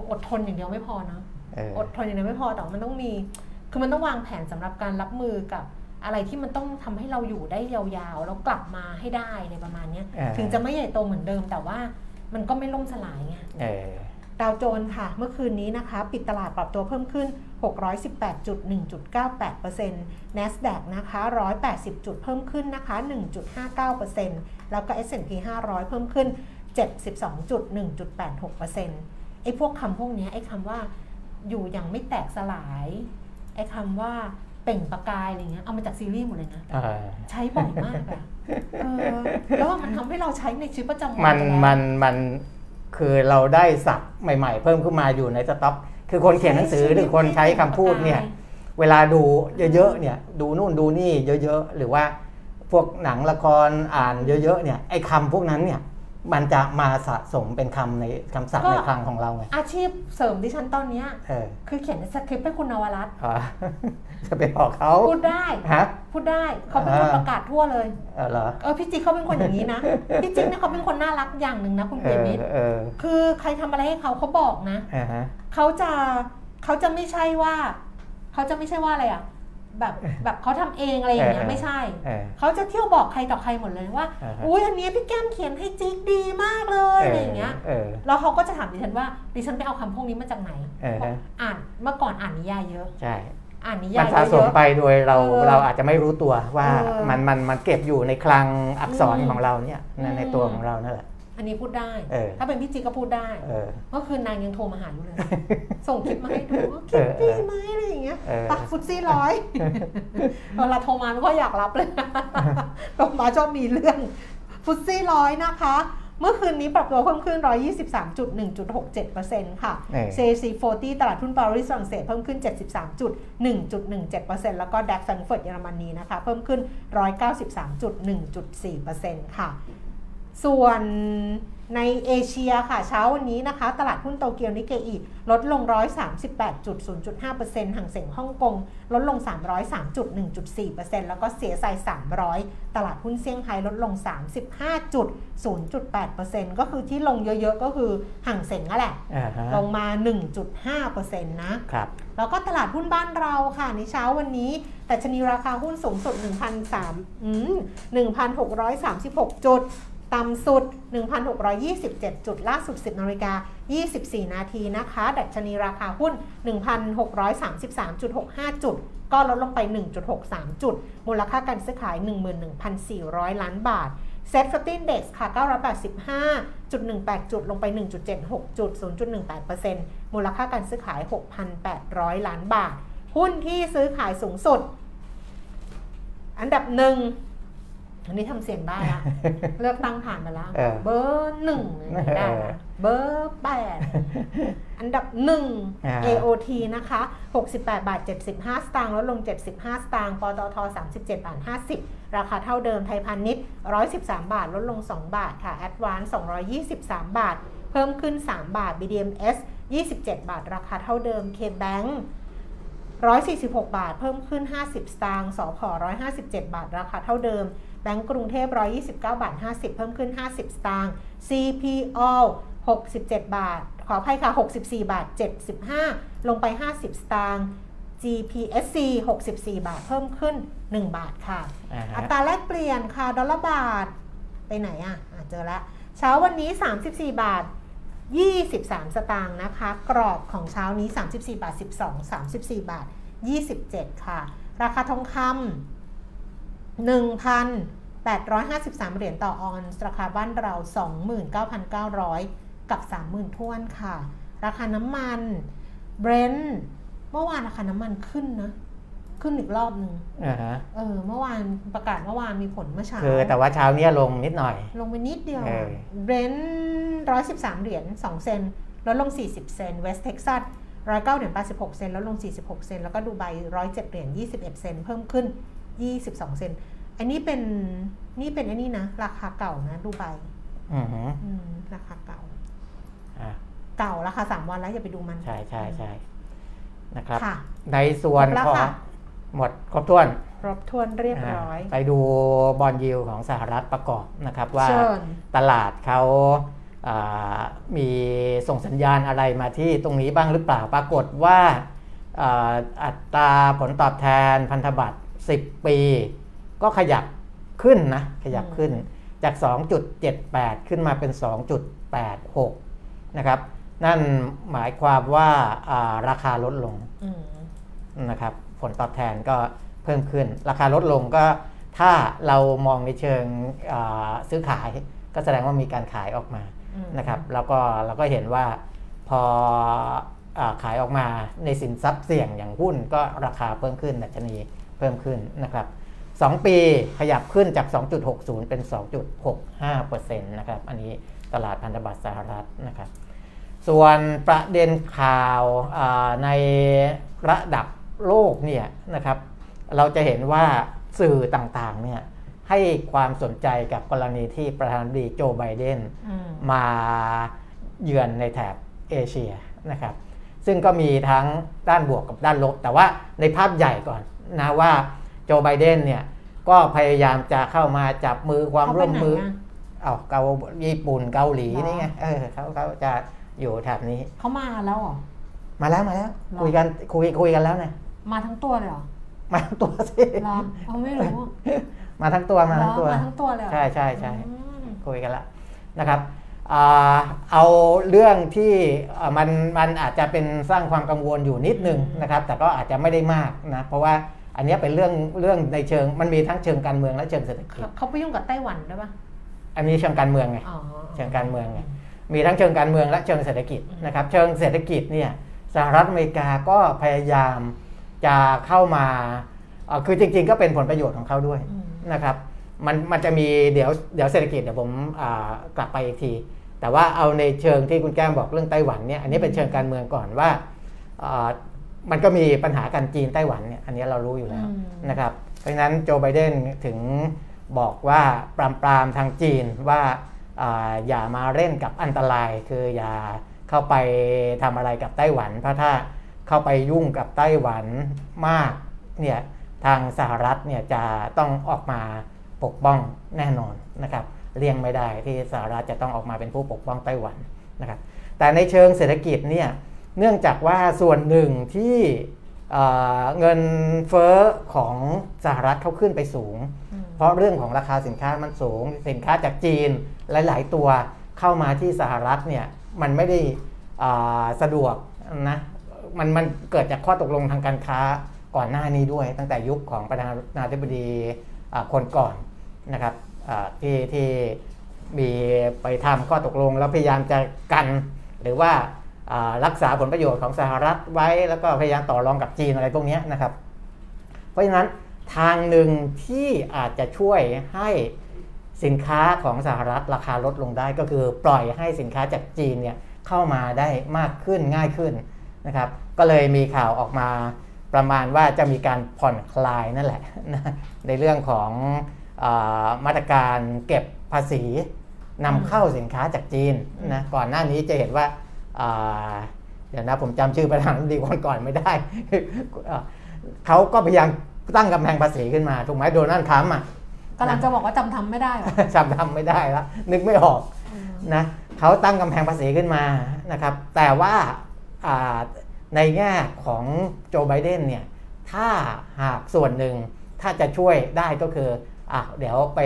อดทนอย่างเดียวไม่พอเนาะอดทนอย่างเดียวไม่พอแต่มันต้องมีคือมันต้องวางแผนสำหรับการรับมือกับอะไรที่มันต้องทำให้เราอยู่ได้ยาวๆแล้วกลับมาให้ได้ในประมาณนี้ถึงจะไม่ใหญ่โตเหมือนเดิมแต่ว่ามันก็ไม่ล่มสลายไงดาวโจนส์ค่ะเมื่อคืนนี้นะคะปิดตลาดปรับตัวเพิ่มขึ้น 618.1.98% NASDAQ นะคะ180จุดเพิ่มขึ้นนะคะ 1.59% แล้วก็ S&P 500 เพิ่มขึ้น 72.1.86% ไอ้พวกคำพวกนี้ไอ้คำว่าอยู่อย่างไม่แตกสลายไอ้คำว่าเป่งประกายอะไรเงี้ยเอามาจากซีรีส์หมดเลยนะใช้บ่อยมากอะแล้วมันทำให้เราใช้ในชีวิตประจำวันมันคือเราได้ศัพท์ใหม่ๆเพิ่มขึ้นมาอยู่ในสต็อกคือคนเขียนหนังสือหรือคนใช้คำพูดเนี่ยเวลาดูเยอะๆเนี่ยดูนู่นดูนี่เยอะๆหรือว่าพวกหนังละครอ่านเยอะๆเนี่ยไอ้คำพวกนั้นเนี่ยมันจะมาสะสมเป็นคำในคำศัพท์ในคลังของเราไงอาชีพเสริมดิฉันตอนนี้คือเขียนสคริปต์ให้คุณนวรัตน์จะไปบอกเขาพูดได้เขาเป็นคนประกาศทั่วเลยเหรอพี่จิ๊กเขาเป็นคนอย่างนี้นะพี่จิ๊กเนี่ยเขาเป็นคนน่ารักอย่างหนึ่งนะคุณเปรมิตรคือใครทำอะไรให้เขาบอกนะเขาจะไม่ใช่ว่าอะไรอ่ะแบบเขาทำเองอะไรอย่างเงี้ยไม่ใช่เขาจะเที่ยวบอกใครต่อใครหมดเลยว่าอุ้ยอันนี้พี่แก้มเขียนให้จิ๊กดีมากเลยอะไรอย่างเงี้ยแล้วเขาก็จะถามดิฉันว่าดิฉันไปเอาคำพวกนี้มาจากไหนอ่านเมื่อก่อนอ่านนิยายเยอะใช่อ่านนิยายเยอะมันสะสมไปโดยเราอาจจะไม่รู้ตัวว่ามันเก็บอยู่ในคลังอักษรของเราเนี่ยในตัวของเรานั่นแหละอันนี้พูดได้ถ้าเป็นพี่จิ๊กก็พูดได้เมื่อคืนนางยังโทรมาหาอยู่เลยส่งคลิปมาให้ดูว่าคลิปดีไหมอะไรอย่างเงี้ยปักฟุตซี่100เวลาโทรมาไม่ค่อยอยากรับเลยโทรมาชอบมีเรื่องฟุตซี่100นะคะเมื่อคืนนี้ปรับตัวเพิ่มขึ้น 123.1.67% ค่ะ CAC 40 ตลาดหุ้นปารีสฝรั่งเศสเพิ่มขึ้น 73.1.17% แล้วก็ DAX แฟรงก์เฟิร์ตเยอรมนีนะคะเพิ่มขึ้น 193.1.4% ค่ะส่วนในเอเชียค่ะเช้าวันนี้นะคะตลาดหุ้นโตเกียวนิเกอิลดลง 138.0.5% หังเส็งฮ่องกงลดลง 303.1.4% แล้วก็เสียไซ300ตลาดหุ้นเซี่ยงไฮ้ลดลง 35.0.8% ก็คือที่ลงเยอะๆก็คือหังเส็งนั่นแหละลงมา 1.5% นะครับแล้วก็ตลาดหุ้นบ้านเราค่ะในเช้าวันนี้ดัชนีราคาหุ้นสูงสุด 1,636 จุดต่ำสุด 1,627 จุดล่าสุด 10:24 นาทีนะคะดัชนีราคาหุ้น 1,633.65 จุดก็ลดลงไป 1.63 จุดมูลค่าการซื้อขาย 11,400 ล้านบาทเซ็ตฟิฟตี้อินเด็กซ์ค่ะ 985.18 จุดลงไป 1.76 จุด 0.18% มูลค่าการซื้อขาย 6,800 ล้านบาทหุ้นที่ซื้อขายสูงสุดอันดับ 1 อันนี้ทำเสียงได้ละเลือกตั้งผ่านไปแล้วเบอร์หนึ่งได้ละเบอร์8อันดับ1 AOT นะคะ68.75 บาทลดลง75 สตางค์ปตท37.50 บาทราคาเท่าเดิมไทยพาณิชย์113 บาทลดลง2 บาทค่ะแอดวานซ์223 บาทเพิ่มขึ้น3 บาท BDMs 27 บาทราคาเท่าเดิม KBank 146 บาทเพิ่มขึ้น50 สตางค์สผ157 บาทราคาเท่าเดิมแบงก์กรุงเทพ129.50 บาทเพิ่มขึ้น50 สตางค์ CPO 67 บาทขออภัยค่ะ64.75 บาทลงไป50 สตางค์ GPSC 64 บาทเพิ่มขึ้น1 บาทค่ะ อัตราแลกเปลี่ยนค่ะดอลลาร์บาทไปไหนอ่ะเจอแล้วเช้าวันนี้34.23 บาทนะคะกรอบของเช้านี้34.12 34.27 ค่ะราคาทองคำ1,853 เหรียญต่อออนซ์ราคาบ้านเรา 29,900 กับ 30,000 ถ้วนค่ะราคาน้ำมันเบรนท์เมื่อวานราคาน้ำมันขึ้นนะขึ้นอีกรอบนึงเมื่อวานประกาศเมื่อวานมีผลเมื่อเช้าแต่ว่าเช้านี้ลงนิดหน่อยลงไปนิดเดียวเบรนท์113.02 เหรียญลดลง40 เซนต์เวสเท็กซัส109.86 เหรียญลดลง46 เซนต์แล้วก็ดูไบ107.21 เหรียญเพิ่มขึ้น22 เซนต์อันนี้เป็นอันนี้นะราคาเก่านะดูใบราคาเก่าราคา3 วันแล้วอย่าไปดูมันใช่ใช่ใช่นะครับในส่วนของหมดครบถ้วนเรียบร้อยไปดูบอนด์ยิลด์ของสหรัฐประกอบนะครับว่าตลาดเขามีส่งสัญญาณอะไรมาที่ตรงนี้บ้างหรือเปล่าปรากฏว่าอัตราผลตอบแทนพันธบัตร10 ปีก็ขยับขึ้นนะจาก 2.78 ขึ้นมาเป็น 2.86 นะครับนั่นหมายความว่าราคาลดลงนะครับผลตอบแทนก็เพิ่มขึ้นราคาลดลงก็ถ้าเรามองในเชิงซื้อขายก็แสดงว่ามีการขายออกมานะครับแล้วก็เราก็เห็นว่าพอขายออกมาในสินทรัพย์เสี่ยงอย่างหุ้นก็ราคาเพิ่มขึ้นดัชนีเพิ่มขึ้นนะครับ2 ปีขยับขึ้นจาก 2.60 เป็น 2.65% นะครับอันนี้ตลาดพันธบัตรสหรัฐนะครับส่วนประเด็นข่าวในระดับโลกเนี่ยนะครับเราจะเห็นว่าสื่อต่างๆเนี่ยให้ความสนใจกับกรณีที่ประธานาธิบดีโจไบเดนมาเยือนในแถบเอเชียนะครับซึ่งก็มีทั้งด้านบวกกับด้านลบแต่ว่าในภาพใหญ่ก่อนนะว่าโจไบเดนเนี่ยก็พยายามจะเข้ามาจับมือความร่วมมือเกาญี่ปุ่นเกาหลีนี่ไงเขาจะอยู่แถบนี้เขามาแล้วหรอมาแล้วคุยกันแล้วนะมาทั้งตัวเลยหรอมาทั้งตัวสิเราไม่รู้มาทั้งตัวเลยใช่ใช่ใช่คุยกันแล้วนะครับเอาเรื่องที่มันอาจจะเป็นสร้างความกังวลอยู่นิดนึงนะครับแต่ก็อาจจะไม่ได้มากนะเพราะว่าอันนี้เป็นเรื่องในเชิงมันมีทั้งเชิงการเมืองและเชิงเศรษฐกิจเขาไปยุ่งกับไต้หวันด้วยป่ะอันนี้เชิงการเมืองไงมีทั้งเชิงการเมืองและเชิงเศรษฐกิจนะครับเชิงเศรษฐกิจเนี่ยสหรัฐอเมริกาก็พยายามจะเข้ามาคือจริงๆก็เป็นผลประโยชน์ของเขาด้วยนะครับมันจะมีเดี๋ยวเศรษฐกิจเดี๋ยวผมกลับไปอีกทีแต่ว่าเอาในเชิงที่คุณแก้มบอกเรื่องไต้หวันเนี่ยอันนี้เป็นเชิงการเมืองก่อนว่ามันก็มีปัญหากันจีนไต้หวันเนี่ยอันนี้เรารู้อยู่แล้วนะครับเพราะฉะนั้นโจไบเดนถึงบอกว่าปรามทางจีนว่าอย่ามาเล่นกับอันตรายคืออย่าเข้าไปทำอะไรกับไต้หวันเพราะถ้าเข้าไปยุ่งกับไต้หวันมากเนี่ยทางสหรัฐเนี่ยจะต้องออกมาปกป้องแน่นอนนะครับเลี่ยงไม่ได้ที่สหรัฐจะต้องออกมาเป็นผู้ปกป้องไต้หวันนะครับแต่ในเชิงเศรษฐกิจเนี่ยเนื่องจากว่าส่วนหนึ่งที่เงินเฟ้อของสหรัฐเขาขึ้นไปสูงเพราะเรื่องของราคาสินค้ามันสูงสินค้าจากจีนหลายๆตัวเข้ามาที่สหรัฐเนี่ยมันไม่ได้สะดวกนะมันเกิดจากข้อตกลงทางการค้าก่อนหน้านี้ด้วยตั้งแต่ยุคของประธานาธิบดีคนก่อนนะครับที่มีไปทำข้อตกลงแล้วพยายามจะกันหรือว่ารักษาผลประโยชน์ของสหรัฐไว้แล้วก็พยายามต่อรองกับจีนอะไรพวกนี้นะครับเพราะฉะนั้น ทางหนึ่งที่อาจจะช่วยให้สินค้าของสหรัฐราคาลดลงได้ก็คือปล่อยให้สินค้าจากจีนเนี่ยเข้ามาได้มากขึ้นง่ายขึ้นนะครับก็เลยมีข่าวออกมาประมาณว่าจะมีการผ่อนคลายนั่นแหละในเรื่องของมาตรการเก็บภาษีนำเข้าสินค้าจากจีนนะก่อนหน้านี้จะเห็นว่าเดี๋ยวนะผมจำชื่อประธานาธิบดีคนก่อนไม่ได้เขาก็พยายามตั้งกำแพงภาษีขึ้นมาถูกไหมโดนัลด์ทรัมป์กำลังจะบอกว่าจำทำไม่ได้หรอ จำทำไม่ได้แล้วนึกไม่ออกนะเขาตั้งกำแพงภาษีขึ้นมานะครับแต่ว่าในแง่ของโจไบเดนเนี่ยถ้าหากส่วนหนึ่งถ้าจะช่วยได้ก็คือเดี๋ยวไป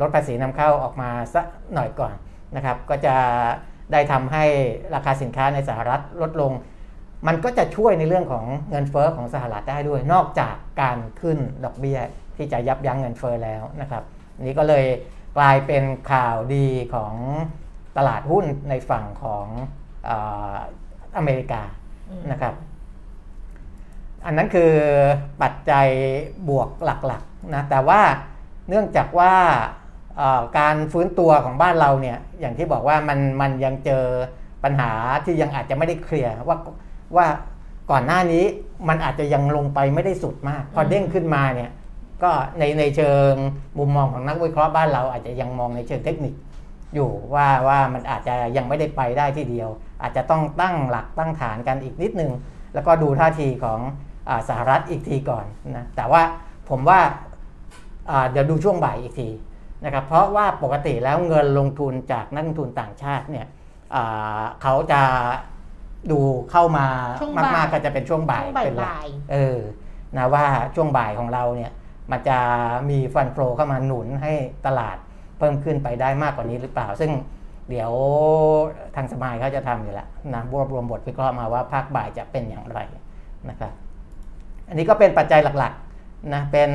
ลดภาษีนำเข้าออกมาสักหน่อยก่อนนะครับก็จะได้ทำให้ราคาสินค้าในสหรัฐลดลงมันก็จะช่วยในเรื่องของเงินเฟ้อของสหรัฐได้ด้วยนอกจากการขึ้นดอกเบี้ยที่จะยับยั้งเงินเฟ้อแล้วนะครับนี่ก็เลยกลายเป็นข่าวดีของตลาดหุ้นในฝั่งของอเมริกานะครับอันนั้นคือปัจจัยบวกหลักๆนะแต่ว่าเนื่องจากว่าการฟื้นตัวของบ้านเราเนี่ยอย่างที่บอกว่ามันยังเจอปัญหาที่ยังอาจจะไม่ได้เคลียร์ว่าก่อนหน้านี้มันอาจจะยังลงไปไม่ได้สุดมากพอเด้งขึ้นมาเนี่ยก็ในเชิงมุมมองของนักวิเคราะห์บ้านเราอาจจะยังมองในเชิงเทคนิคอยู่ว่ามันอาจจะยังไม่ได้ไปได้ทีเดียวอาจจะต้องตั้งหลักตั้งฐานกันอีกนิดนึงแล้วก็ดูท่าทีของสหรัฐอีกทีก่อนนะแต่ว่าผมว่าเดี๋ยวดูช่วงบ่ายอีกทีนะครับเพราะว่าปกติแล้วเงินลงทุนจากนักลงทุนต่างชาติเนี่ยเขาจะดูเข้ามามากๆก็จะเป็นช่วงบ่ายเป็นหลักนะว่าช่วงบ่ายของเราเนี่ยมันจะมีฟันโฟลเข้ามาหนุนให้ตลาดเพิ่มขึ้นไปได้มากกว่านี้หรือเปล่าซึ่งเดี๋ยวทางสมัยเขาจะทำอยู่แล้วนะรวบรวมบทวิเคราะห์มาว่าภาคบ่ายจะเป็นอย่างไรนะครับอันนี้ก็เป็นปัจจัยหลักๆนะเป็น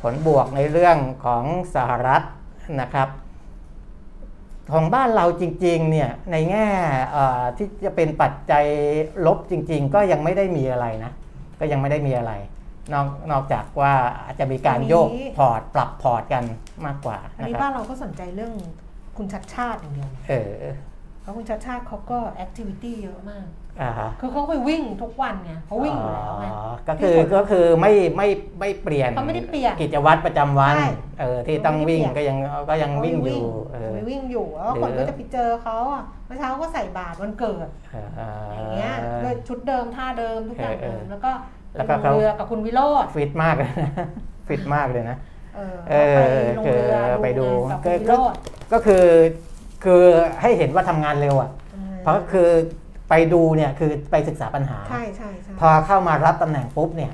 ผลบวกในเรื่องของสหรัฐนะครับของบ้านเราจริงๆเนี่ยในแง่ที่จะเป็นปัจจัยลบจริงๆก็ยังไม่ได้มีอะไรนะก็ยังไม่ได้มีอะไรนอกจากว่าอาจจะมีการโยกพอร์ตปรับพอร์ตกันมากกว่าอันนี้บ้านเราก็สนใจเรื่องคุณชัดชาติอย่างเดียวเพราะคุณชัดชาติเขาก็แอคทิวิตี้เยอะมากคือเขาไปวิ่งทุกวันไงเขาวิ่งอยู่แล้วไงก็คือไม่เปลี่ยนกิจวัตรประจำวันที่ต้องวิ่งก็ยังวิ่งอยู่ไม่วิ่งอยู่แล้วคนก็จะไปเจอเขาเมื่อเช้าก็ใส่บาตรวันเกิดอย่างเงี้ยด้วยชุดเดิมท่าเดิมทุกอย่างเดิมแล้วก็เขากับคุณวิโรจน์ฟิตมากเลยนะฟิตมากเลยนะไปดูก็คือให้เห็นว่าทำงานเร็วอ่ะเพราะคือไปดูเนี่ยคือไปศึกษาปัญหาใช่ใช่พอเข้ามารับตำแหน่งปุ๊บเนี่ย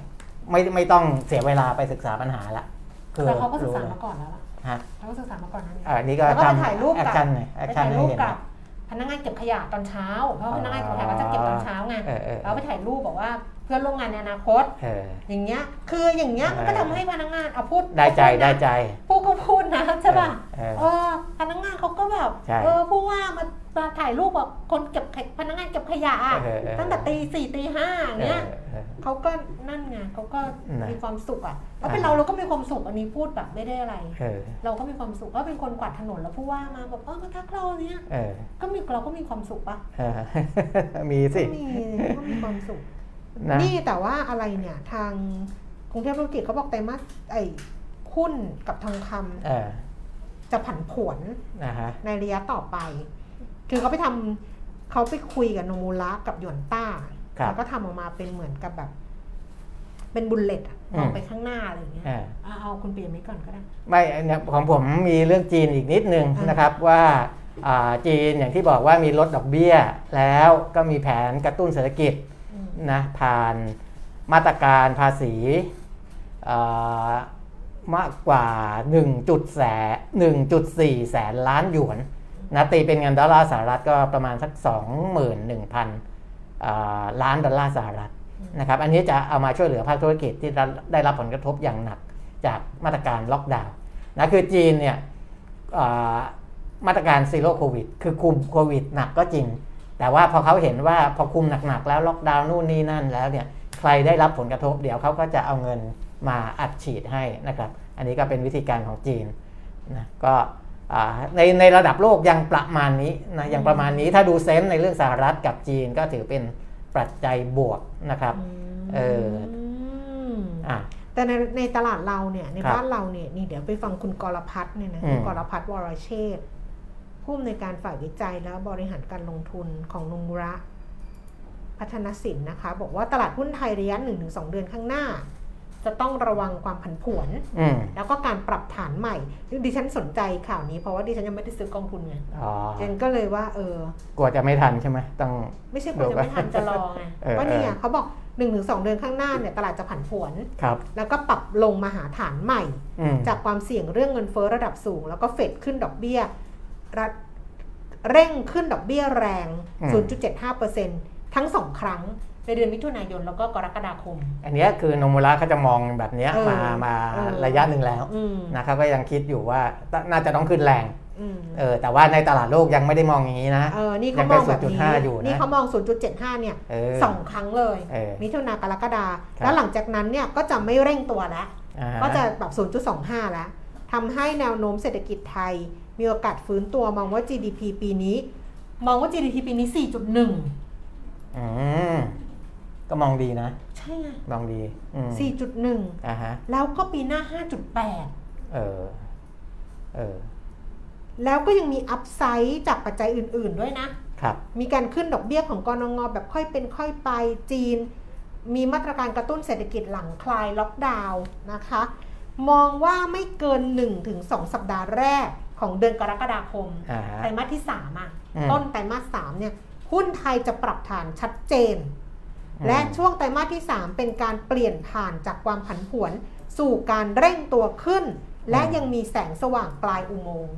ไม่ต้องเสียเวลาไปศึกษาปัญหาละคือเขาก็ศึกษามาก่อนแล้วล่ะเขาก็ศึกษามาก่อนนั้นนี่ก็ไปถ่ายรูปกับพนักงานเก็บขยะตอนเช้าเพราะพนักงานเก็บขยะก็จะเก็บตอนเช้าไงเราไปถ่ายรูปบอกว่าเพื่อนร่วมงานในอนาคตอย่างเงี้ยคืออย่างเงี้ยมันก็ทำให้พนักงานเอาพูดได้ใจผู้ก็พูดนะใช่ป่ะพนักงานเขาก็แบบผู้ว่ามาถ่ายรูปบอกคนเก็บพนักงานเก็บขยะตั้งแต่ตี 4 ตี 5เงี้ยเขาก็นั่นไงเขาก็มีความสุขอ่ะแล้วเป็นเราก็มีความสุขอันนี้พูดแบบไม่ได้อะไรเราก็มีความสุขก็เป็นคนกวาดถนนแล้วผู้ว่ามาบอกมาทักเราเนี้ยก็มีเราก็มีความสุขป่ะมีสิก็มีความสุขนี่แต่ว่าอะไรเนี่ยทางกรุงเทพธุรกิจเขาบอกไตรมาสหุ้นกับทองคำจะผันผวนในระยะต่อไปคือเขาไปคุยกับโนมูระกับหยวนต้าแล้วก็ทำออกมาเป็นเหมือนกับแบบเป็นบุลเลตมองไปข้างหน้าอะไรอย่างเงี้ยเอาคุณเปลี่ยนไปก่อนก็ได้ไม่ของผมมีเรื่องจีนอีกนิดนึงนะครับว่าจีนอย่างที่บอกว่ามีลดดอกเบี้ยแล้วก็มีแผนกระตุ้นเศรษฐกิจนะผ่านมาตรการภาษีมากกว่า 1.4 แสนล้านหยวนนะตีเป็นเงินดอลลาร์สหรัฐก็ประมาณสัก 21,000 ล้านดอลลาร์สหรัฐนะครับอันนี้จะเอามาช่วยเหลือภาคธุรกิจที่ได้รับผลกระทบอย่างหนักจากมาตรการล็อกดาวน์นะคือจีนเนี่ยมาตรการซีโร่โควิดคือคุมโควิดหนักก็จริงแต่ว่าพอเขาเห็นว่าพอคุมหนักๆแล้วล็อกดาวน์นู่นนี่นั่นแล้วเนี่ย ใครได้รับผลกระทบเดี๋ยวเขาก็จะเอาเงินมาอัดฉีดให้นะครับอันนี้ก็เป็นวิธีการของจีนนะก็ในระดับโลกยังประมาณนี้นะยังประมาณนี้ถ้าดูเซนส์ในเรื่องสหรัฐกับจีนก็ถือเป็นปัจจัยบวกนะครับแต่ในตลาดเราเนี่ยในบ้านเราเนี่ยนี่เดี๋ยวไปฟังคุณกรพัฒน์เนี่ยนะคุณกรพัฒน์วรเชษฐ์ผู้อำนวยการฝ่ายวิจัยและบริหารการลงทุนของนงมุระพัฒนสินนะคะบอกว่าตลาดหุ้นไทยระยะ 1-2 เดือนข้างหน้าจะต้องระวังความผันผวนแล้วก็การปรับฐานใหม่ดิฉันสนใจข่าวนี้เพราะว่าดิฉันยังไม่ได้ซื้อกองทุนไงฉันก็เลยว่ากลัวจะไม่ทันใช่ไหมต้องไม่ใช่กลัวจะไม่ทันจะรอไงว่าเนี่ยเขาบอก 1-2 เดือนข้างหน้าเนี่ยตลาดจะผันผวนแล้วก็ปรับลงมาหาฐานใหม่จากความเสี่ยงเรื่องเงินเฟ้อระดับสูงแล้วก็เฟดขึ้นดอกเบี้ยรัฐเร่งขึ้นดอกเบี้ยแรง 0.75% ทั้ง2ครั้งในเดือนมิถุนายนแล้วก็กรกฎาคมอันนี้คือนงมุระเขาจะมองแบบนี้มาระยะหนึ่งแล้วนะครับก็ยังคิดอยู่ว่าน่าจะต้องขึ้นแรงแต่ว่าในตลาดโลกยังไม่ได้มองอย่างนี้นะนี่เขามองแบบนี้นี่เขามอง 0.75 เนี่ย2ครั้งเลยมิถุนายนกรกฎาคมแล้วหลังจากนั้นเนี่ยก็จะไม่เร่งตัวแล้วก็จะแบบ 0.25 แล้วทำให้แนวโน้มเศรษฐกิจไทยมีโอกาสฟื้นตัวมองว่า GDP ปีนี้4.1 ก็มองดีนะใช่ไงมองดี 4.1 แล้วก็ปีหน้า 5.8 แล้วก็ยังมีอัพไซด์จากปัจจัยอื่นๆด้วยนะครับมีการขึ้นดอกเบี้ยของกนง.แบบค่อยเป็นค่อยไปจีนมีมาตรการกระตุ้นเศรษฐกิจหลังคลายล็อกดาวน์นะคะมองว่าไม่เกิน 1-2 สัปดาห์แรกของเดือนกรกฎาคมไตรมาสที่3ต้นไตรมาส3เนี่ยหุ้นไทยจะปรับฐานชัดเจนและช่วงไตรมาสที่3เป็นการเปลี่ยนผ่านจากความผันผวนสู่การเร่งตัวขึ้นและยังมีแสงสว่างปลายอุโมงค์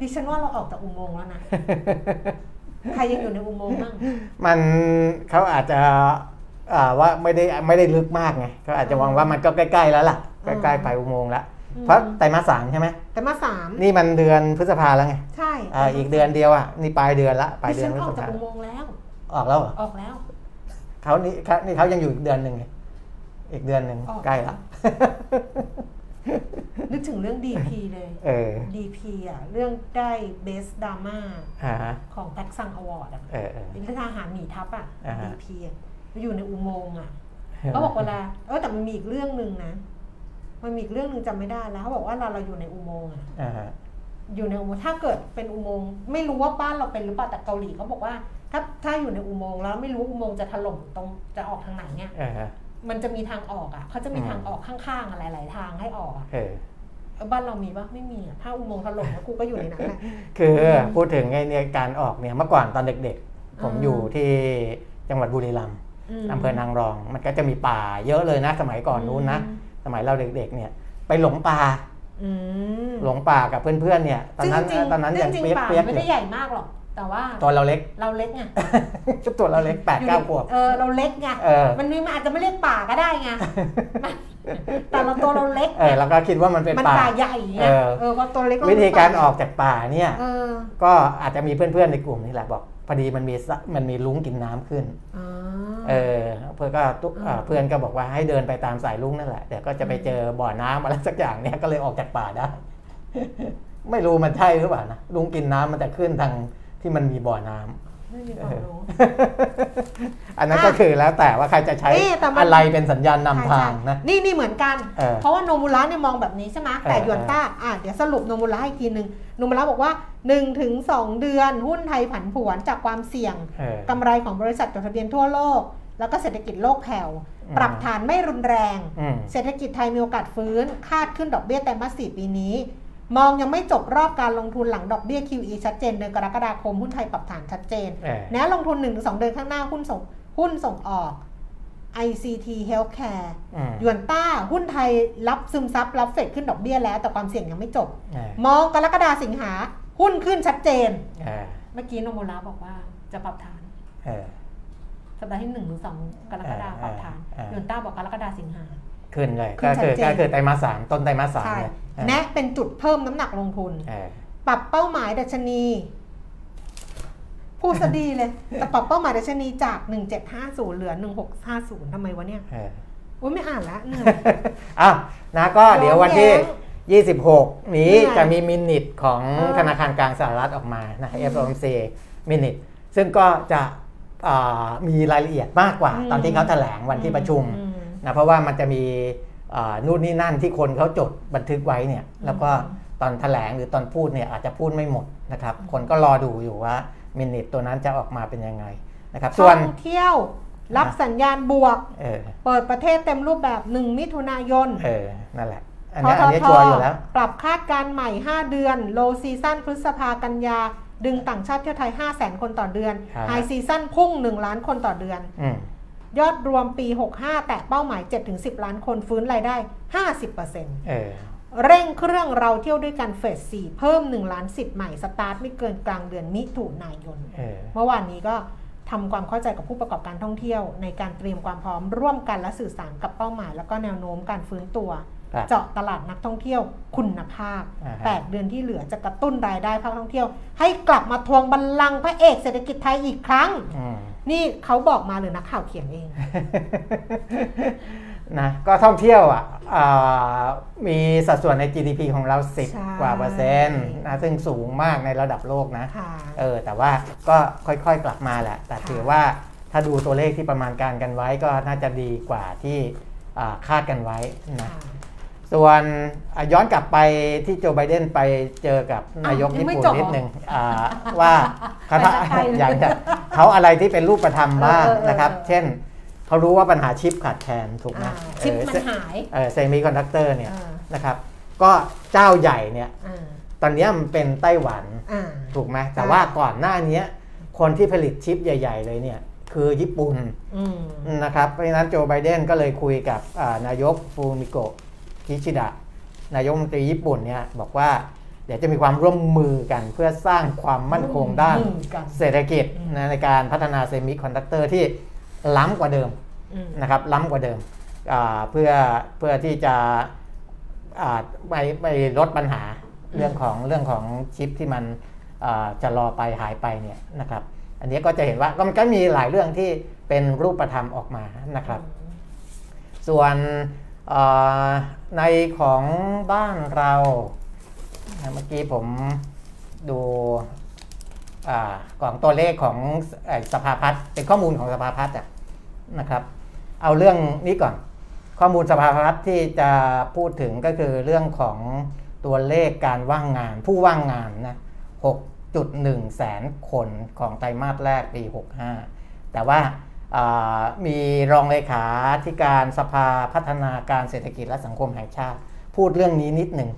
ดิฉันว่าเราออกจากอุโมงค์แล้วนะ ใครยังอยู่ในอุโมงค์บ้างมันเขาอาจจะว่าไม่ได้ลึกมากไงเขาอาจจะมองว่ามันก็ใกล้ๆแล้วล่ะใกล้ๆปลายอุโมงค์แล้วเพราะไตรมาส3ใช่ไหมไตรมาส3นี่มันเดือนพฤษภาแล้วไงใช่อีกเดือนเดียวอ่ะนี่ปลายเดือนละปลายเดือนพฤษภาออกจากอุโมงค์แล้วออกแล้วเหรอออกแล้วเขานี่เขายังอยู่อีกเดือนหนึ่งอีกเดือนหนึ่งใกล้ละนึกถึงเรื่อง DP เลยDP อ่ะเรื่องได้ Best Drama ของแพ็กซังอวอร์ดอ่ะเป็นทหารหนีทัพอ่ะ DP อยู่ในอุโมงค์อ่ะเขาบอกเวลาแต่มันมีอีกเรื่องนึงนะมันมีอีกเรื่องนึงจำไม่ได้แล้วเขาบอกว่าเราอยู่ในอุโมงค์อยู่ในอุโมงค์ถ้าเกิดเป็นอุโมงค์ไม่รู้ว่าบ้านเราเป็นหรือเปล่าแต่เกาหลีเขาบอกว่าถ้าอยู่ในอุโมงค์แล้วไม่รู้อุโมงค์จะถล่มตรงจะออกทางไหนเนี่ยมันจะมีทางออกอ่ะเขาจะมีทางออกข้างๆอะไรหลายทางให้ออกบ้านเรามีปะไม่มีถ้าอุโมงค์ถล่มแล้วกูก็อยู่ในนั้นแหละคือพูดถึงไอ้เนี่ยการออกเนี่ยเมื่อก่อนตอนเด็กๆผมอยู่ที่จังหวัดบุรีรัมย์อำเภอนางรองมันก็จะมีป่าเยอะเลยนะสมัยก่อนนู้นนะสมัยเราเด็กๆเนี่ยไปหลงป่ากับเพื่อนๆเนี่ยตอนนั้นยังเปียกๆไม่ได้ใหญ่มากหรอกแต่ว่าตัวเราเล็กไงชุดตัวเราเล็ก 8-9 ขวบเราเล็กไงมันนี่มันอาจจะไม่เรียกป่าก็ได้ไงแต่เราตัวเราเล็กเราก็คิดว่ามันเป็นป่าใหญ่ไงว่าตัวเล็กวิธีการออกจากป่าเนี่ยก็อาจจะมีเพื่อนๆในกลุ่มนี่แหละบอกพอดีมันมีลุ้งกินน้ำขึ้นเพื่อนก็บอกว่าให้เดินไปตามสายลุ้งนั่นแหละเดี๋ยวก็จะไปเจอบ่อน้ำอะไรสักอย่างเนี่ยก็เลยออกจากป่าได้ไม่รู้มันใช่หรือเปล่านะลุ้งกินน้ำมันจะขึ้นทางที่มันมีบ่อน้ำไม่มีความรู้อันนั้นก็คือแล้วแต่ว่าใครจะใช้อะไรเป็นสัญญาณนำทางนะนี่เหมือนกันเพราะว่าโนมูระเนี่ยมองแบบนี้ใช่ไหมแต่ยวนต้าเดี๋ยวสรุปโนมูระอีกทีนึงโนมูระบอกว่า 1-2 เดือนหุ้นไทยผันผวนจากความเสี่ยงกำไรของบริษัทจดทะเบียนทั่วโลกแล้วก็เศรษฐกิจโลกแผ่วปรับฐานไม่รุนแรงเศรษฐกิจไทยมีโอกาสฟื้นคาดขึ้นดอกเบี้ยไตรมาส 4ปีนี้มองยังไม่จบรอบการลงทุนหลังดอกเบี้ย QE ชัดเจนเดือนกรกฎาคมหุ้นไทยปรับฐานชัดเจนแนวลงทุน 1-2 เดือนข้างหน้าหุ้นส่งออก ICT Healthcare ยวนต้าหุ้นไทยรับซึมซับรับเฟดขึ้นดอกเบี้ยแล้วแต่ความเสี่ยงยังไม่จบมองกรกฎาสิงหาหุ้นขึ้นชัดเจนเมื่อกี้นงมุระบอกว่าจะปรับฐานสัปดาห์ที่1-2 กรกฎาปรับฐานยวนต้าบอกกรกฎาสิงหาขึ้นเลยก็คือไตรมาส3ต้นไตรมาส3เนี่ยนะเป็นจุดเพิ่มน้ำหนักลงทุนปรับเป้าหมายดัชนี พูดซะดีเลยแต่ปรับเป้าหมายดัชนีจาก1750เหลือ1650ทำไมวะเนี่ยอุ้ยไม่อ่านละเหนื่อยอ่ะนะก็เดี๋ยววันที่26นี้จะมีมินิทของธนาคารกลางสหรัฐออกมานะ FOMC มินิทซึ่งก็จะมีรายละเอียดมากกว่าตอนที่เขาแถลงวันที่ประชุมนะเพราะว่ามันจะมีนู่นนี่นั่นที่คนเขาจดบันทึกไว้เนี่ยแล้วก็ตอนแถลงหรือตอนพูดเนี่ยอาจจะพูดไม่หมดนะครับคนก็รอดูอยู่ว่ามินิทตัวนั้นจะออกมาเป็นยังไงนะครับส่วนท่องเที่ยวรับสัญญาณบวกเปิดประเทศเต็มรูปแบบ1 มิถุนายนนั่นแหละอันนี้ชัวร์อยู่แล้วปรับคาดการณ์ใหม่5 เดือนโลซีซั่นพฤษภากันยาดึงต่างชาติเที่ยวไทย 500,000 คนต่อเดือนไฮซีซั่นพุ่ง1 ล้านคนต่อเดือนยอดรวมปี65แตะเป้าหมาย 7-10 ล้านคนฟื้นรายได้ 50% เร่งเครื่องเราเที่ยวด้วยกันเฟส4เพิ่ม1 ล้านสิทธิ์ใหม่สตาร์ทไม่เกินกลางเดือนมิถุนายนเมื่อวานนี้ก็ทำความเข้าใจกับผู้ประกอบการท่องเที่ยวในการเตรียมความพร้อมร่วมกันและสื่อสารกับเป้าหมายแล้วก็แนวโน้มการฟื้นตัวเจาะตลาดนักท่องเที่ยวคุณภาพ8 เดือนที่เหลือจะกระตุ้นรายได้ภาคท่องเที่ยวให้กลับมาทวงบัลลังก์พระเอกเศรษฐกิจไทยอีกครั้งนี่เขาบอกมาหรือนักข่าวเขียนเองนะก็ท่องเที่ยวอ่ะมีสัดส่วนใน GDP ของเรา10% กว่านะซึ่งสูงมากในระดับโลกนะแต่ว่าก็ค่อยๆกลับมาแหละแต่ถือว่าถ้าดูตัวเลขที่ประมาณการกันไว้ก็น่าจะดีกว่าที่คาดกันไว้นะส่วนย้อนกลับไปที่โจไบเดนไปเจอกับนายกญี่ปุ่นนิดนึงว่าเขาอะไรที่เป็นรูปธรรมบ้างนะครับเช่นเขารู้ว่าปัญหาชิปขาดแคลนถูกไหมชิปมันหายเซมิคอนดักเตอร์เนี่ยนะครับก็เจ้าใหญ่เนี่ยตอนนี้มันเป็นไต้หวันถูกไหมแต่ว่าก่อนหน้านี้คนที่ผลิตชิปใหญ่ๆเลยเนี่ยคือญี่ปุ่นนะครับเพราะฉะนั้นโจไบเดนก็เลยคุยกับนายกฟูมิโกะคิชิดะนายกรัฐมนตรีญี่ปุ่นเนี่ยบอกว่าเดี๋ยวจะมีความร่วมมือกันเพื่อสร้างความมั่นคงด้านเศรษฐกิจในการพัฒนาเซมิคอนดักเตอร์ที่ล้ำกว่าเดิมนะครับล้ำกว่าเดิมเพื่อที่จะไปลดปัญหาเรื่องของชิปที่มันจะรอไปหายไปเนี่ยนะครับอันนี้ก็จะเห็นว่ามันก็มีหลายเรื่องที่เป็นรูปธรรมออกมานะครับส่วนในของบ้านเราเมื่อกี้ผมดูของตัวเลขของสภาพัฒน์เป็นข้อมูลของสภาพัฒน์นะครับเอาเรื่องนี้ก่อนข้อมูลสภาพัฒน์ที่จะพูดถึงก็คือเรื่องของตัวเลขการว่างงานผู้ว่างงานนะ 6.1 แสนคนของไตรมาสแรกปี65แต่ว่ามีรองเลขาธิการสภาพัฒนาการเศรษฐกิจและสังคมแห่งชาติพูดเรื่องนี้นิดหนึ่ง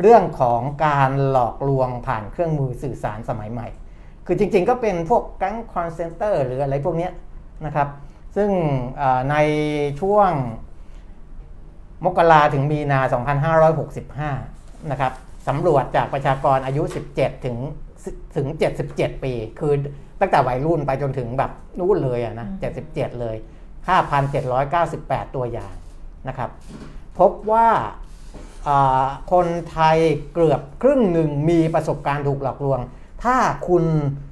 เรื่องของการหลอกลวงผ่านเครื่องมือสื่อสารสมัยใหม่คือจริงๆก็เป็นพวกแก๊งคอนเซนเตอร์หรืออะไรพวกนี้นะครับซึ่งในช่วงมกราถึงมีนา2565นะครับสำรวจจากประชากรอายุ17ถึง77ปีคือตั้งแต่วัยรุ่นไปจนถึงแบบนู่นเลยนะ77เลย 5,798 ตัวอย่างนะครับพบว่าคนไทยเกือบครึ่งหนึ่งมีประสบการณ์ถูกหลอกลวงถ้าคุณ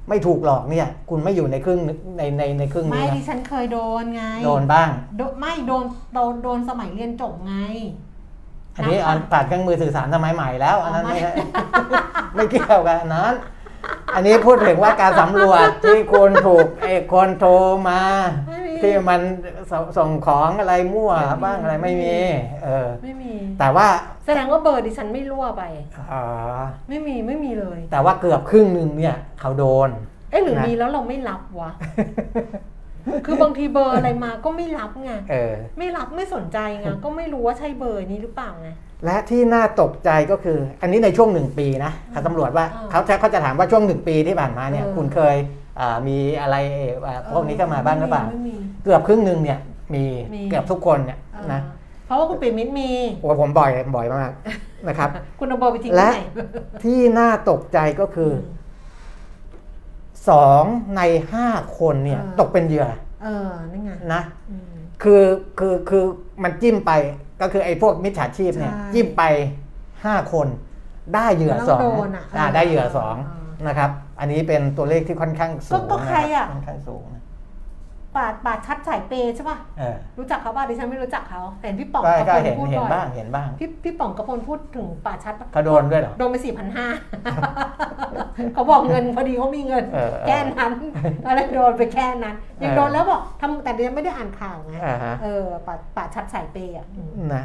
ไม่ถูกหลอกเนี่ยคุณไม่อยู่ในครึ่งในครึ่งนี้ไม่ดิฉันเคยโดนไงโดนบ้างไม่โดนสมัยเรียนจบไงอันนี้ผ่านเครื่องมือสื่อสารสมัยใหม่แล้วอันนั้นไม่เกี่ยวกันนั้นอันนี้พูดถึงว่าการสำรวจที่คนถูกคนโทรมาที่มันส่งของอะไรมั่วบ้างอะไรไม่มีไม่มีแต่ว่าแสดงว่าเบอร์ดิฉันไม่รั่วไปไม่มีเลยแต่ว่าเกือบครึ่งนึงเนี่ยเขาโดนหรือมีแล้วเราไม่รับวะคือบางทีเบอร์อะไรมาก็ไม่รับไงไม่รับไม่สนใจไงก็ไม่รู้ว่าใช่เบอร์นี้หรือเปล่าไงและที่น่าตกใจก็คืออันนี้ในช่วง1ปีนะเขาตำรวจว่าเขาจะถามว่าช่วง1ปีที่ผ่านมาเนี่ยคุณเคยมีอะไรพวกนี้เข้ามาบ้างหรือเปล่าเกือบครึ่งนึงเนี่ยมีเกือบทุกคนเนี่ยนะเพราะว่าคุณปิ่นมิตรมีโอ้ผมบ่อยมากนะครับคุณเอาเบอร์ไปทิ้งไหนและที่น่าตกใจก็คือ2 ใน 5 คนเนี่ยตกเป็นเหยื่อนั่นไงนะคือมันจิ้มไปก็คือไอ้พวกมิจฉาชีพเนี่ยจิ้มไป5 คนได้เหยื่อ2ได้เหยื่อ2 นะครับอันนี้เป็นตัวเลขที่ค่อนข้างสูงก็ใครอ่ะค่อนข้างสูงปาดชัดสายเปย์ใช่ป่ะรู้จักเขาป่ะดิฉันไม่รู้จักเขาแต่พี่ป๋องกระพลพูดบ่อยพี่ป๋องกระพลพูดถึงปาดชัดเขาโดนด้วยเหรอโดนไป 4,500 เขาบอกเงินพอดีเขามีเงินแค่นั้นก็เลยโดนไปแค่นั้นยังโดนแล้วบอกทำแต่ดิฉันไม่ได้อ่านข่าวไงปาดชัดสายเปย์อ่ะนะ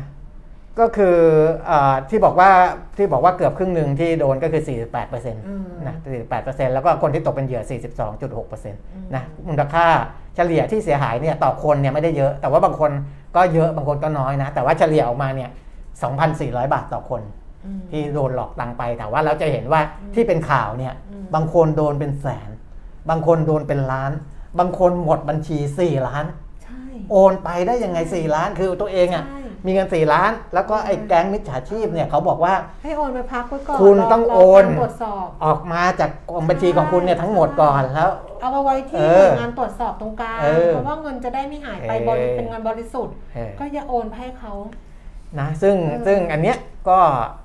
ก็คือที่บอกว่าเกือบครึ่งหนึ่งที่โดนก็คือ 48% นะ 48% แล้วก็คนที่ตกเป็นเหยื่อ 42.6% นะมูลค่าเฉลี่ยที่เสียหายเนี่ยต่อคนเนี่ยไม่ได้เยอะแต่ว่าบางคนก็เยอะบางคนก็น้อยนะแต่ว่าเฉลี่ยออกมาเนี่ย 2,400 บาทต่อคนที่โดนหลอกตังไปแต่ว่าเราจะเห็นว่าที่เป็นข่าวเนี่ยบางคนโดนเป็นแสนบางคนโดนเป็นล้านบางคนหมดบัญชี4ล้านโอนไปได้ยังไง4ล้านคือตัวเองอ่ะมีเงิน4ล้านแล้วก็ไอ้แก๊งมิจฉาชีพเนี่ยเขาบอกว่าให้โอนไปพักไว้ก่อนคุณต้องโอนตรวจสอบออกมาจากบัญชีของคุณเนี่ยทั้งหมดก่อนแล้วเอาไว้ที่หน่วยงานตรวจสอบตรงกลางเพราะว่าเงินจะได้ไม่หายไปเป็นเงินบริสุทธิ์ก็อย่าโอนให้เขานะซึ่งอันเนี้ยก็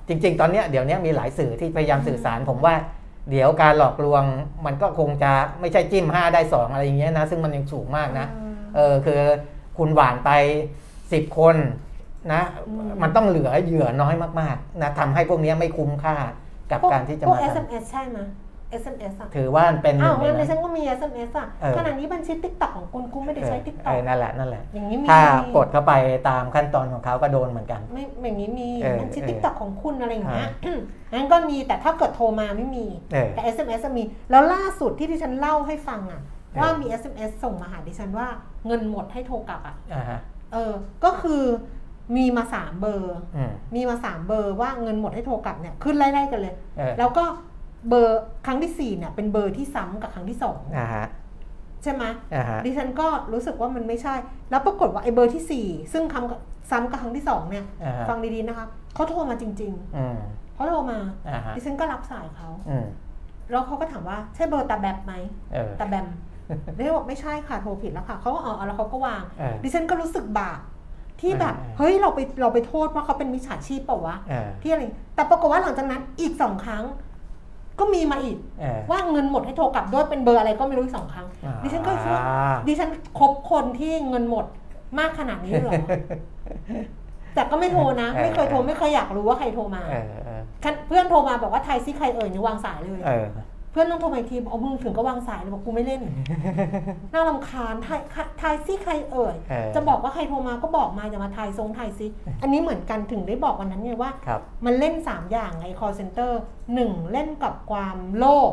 จริงๆตอนเนี้ยเดี๋ยวนี้มีหลายสื่อที่พยายามสื่อสารผมว่าเดี๋ยวการหลอกลวงมันก็คงจะไม่ใช่จิ้ม5ได้2อะไรอย่างเงี้ยนะซึ่งมันยังสูงมากนะคือคุณหวานไป10คนนะมันต้องเหลือเหยื่อน้อยมากๆนะทำให้พวกนี้ไม่คุ้มค่ากับการที่จะมา SMS ใช่ไหม SMS ถือว่าเป็นหนึ่งในนั้นฉันก็มี SMS อ่ะขณะนี้บัญชี TikTok ของคุณกูไม่ได้ใช้ TikTok นั่นแหละอย่างนี้มีถ้ากดเข้าไปตามขั้นตอนของเขาก็โดนเหมือนกันไม่อย่างนี้มีบัญชี TikTok ของคุณอะไรอย่างเงี้ยงั้นก็มีแต่ถ้าเกิดโทรมาไม่มีแต่ SMS มีแล้วล่าสุดที่ดิฉันเล่าให้ฟังอ่ะว่ามี SMS ส่งมาหาดิฉันว่าเงินหมดให้โทรกลับอ่ะก็คือมีมา3เบอร์ว่าเงินหมดให้โทรกลับเนี่ยขึ้นไล่ๆกันเลยแล้วก็เบอร์ครั้งที่4เนี่ยเป็นเบอร์ที่ซ้ำกับครั้งที่2ใช่ไหมดิฉันก็รู้สึกว่ามันไม่ใช่แล้วปรากฏว่าไอ้เบอร์ที่4ซึ่งซ้ำกับครั้งที่2เนี่ยฟังดีๆนะคะเขาโทรมาจริงๆเขาโทรมาดิฉันก็รับสายเขาแล้วเขาก็ถามว่าใช่เบอร์ตาแบมไหมตาแบมดิฉันบอกไม่ใช่ค่ะโทรผิดแล้วค่ะเขาก็อ๋อแล้วเขาก็วางดิฉันก็รู้สึกบาปที่แบบเฮ้ยเราไปโทษว่าเขาเป็นมิจฉาชีพเปล่าวะที่อะไรแต่ปรากฏว่าหลังจากนั้นอีก2ครั้งก็มีมาอีกว่าเงินหมดให้โทรกลับด้วยเป็นเบอร์อะไรก็ไม่รู้อีก2ครั้งดิฉันก็คิดดิฉันคบคนที่เงินหมดมากขนาดนี้หรอแต่ก็ไม่โทรนะไม่เคยโทรไม่เคยอยากรู้ว่าใครโทรมาเพื่อนโทรมาบอกว่าไทยซิใครเอ่ยเนี่ยวางสายเลยเพื่อนต้องโทรมาทีมเอามือถึงก็วางสายเลยบอกกูไม่เล่นน่ารำคาญทายซิใครเอ่ยจะบอกว่าใครโทรมาก็บอกมาอย่ามาทายทรงทายซิอันนี้เหมือนกันถึงได้บอกวันนั้นไงว่ามันเล่น3อย่างไง call center 1เล่นกับความโลภ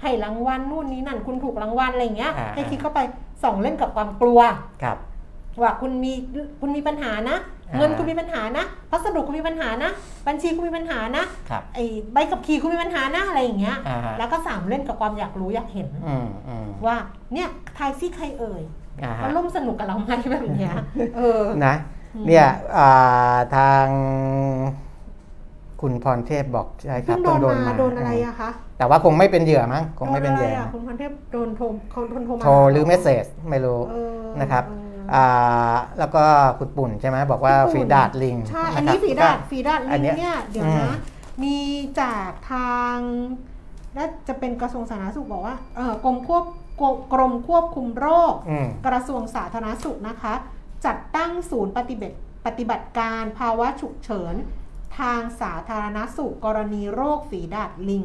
ให้รางวัลนู่นนี้นั่นคุณถูกรางวัลอะไรเงี้ยให้คิดเข้าไป2เล่นกับความกลัวว่าคุณมีปัญหานะเงินคุณมีปัญหานะพัสดุคุณมีปัญหานะบัญชีคุณมีปัญหานะไอ้ใบขับขี่คุณมีปัญหานะอะไรอย่างเงี้ยแล้วก็3เล่นกับความอยากรู้อยากเห็นว่าเนี่ยทายซิใครเอ่ยเขาร่วมสนุกกับเราไหมแบบเนี้ยนะเนี่ยทางคุณพรเทพบอกใช่ครับต้องโดนอะไรอะคะแต่ว่าคงไม่เป็นเหยื่อมั้งคงไม่เป็นเหยื่อคุณพรเทพโดนโทรหรือเมสเซจไม่รู้นะครับแล้วก็คุณปุ่นใช่ไหมบอกว่าฝีดาษลิงใช่อันนี้ฝีดาษลิงเนี่ยเดี๋ยวนะมีจากทางและจะเป็นกระทรวงสาธารณสุขบอกว่ากรมควบคุมโรคกระทรวงสาธารณสุขนะคะจัดตั้งศูนย์ปฏิบัติการภาวะฉุกเฉินทางสาธารณสุขกรณีโรคฝีดาษลิง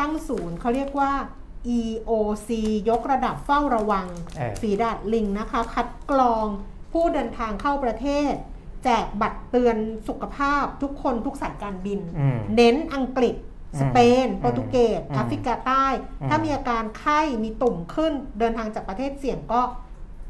ตั้งศูนย์เขาเรียกว่าEOC ยกระดับเฝ้าระวังฝีดาษลิงนะคะคัดกรองผู้เดินทางเข้าประเทศแจกบัตรเตือนสุขภาพทุกคนทุกสายการบินเน้นอังกฤษสเปนโปรตุเกสแอฟริกาใต้ถ้ามีอาการไข้มีตุ่มขึ้นเดินทางจากประเทศเสี่ยงก็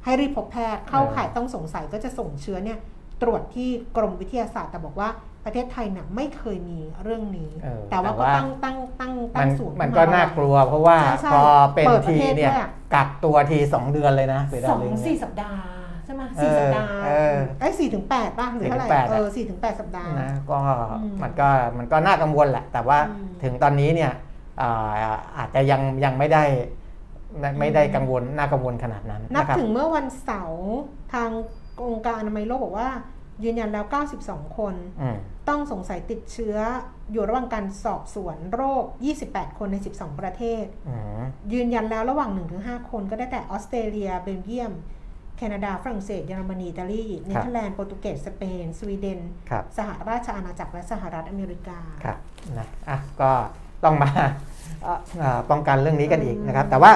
ให้รีบพบแพทย์เข้าข่ายต้องสงสัยก็จะส่งเชื้อเนี่ยตรวจที่กรมวิทยาศาสตร์แต่บอกว่าประเทศไทยเนี่ยไม่เคยมีเรื่องนี้แต่ว่าก็ตั้งศูนย์มันก็น่ากลัวเพราะว่าพอเป็นทีเนี่ยกักตัวที2เดือนเลยนะ4สัปดาห์ใช่ไหม4สัปดาห์ได้4-8ป่ะหรือเท่าไหร่4-8 สัปดาห์นะก็มันก็น่ากังวลแหละแต่ว่าถึงตอนนี้เนี่ยอาจจะยังไม่ได้กังวลน่ากังวลขนาดนั้นนับถึงเมื่อวันเสาร์ทางองค์การอนามัยโลกบอกว่า ยืนยันแล้ว92คนต้องสงสัยติดเชื้ออยู่ระหว่างการสอบสวนโรค28คนใน12ประเทศยืนยันแล้วระหว่าง 1-5 คนก็ได้แต่ออสเตรเลียเบลเยียมแคนาดาฝรั่งเศสเยอรมนีอิตาลีเนเธอร์แลนด์โปรตุเกสสเปนสวีเดนสหราชอาณาจักรและสหรัฐอเมริกาครับนะอ่ะก็ต้องมาป้องกันเรื่องนี้กันอีกนะครับแต่ว่า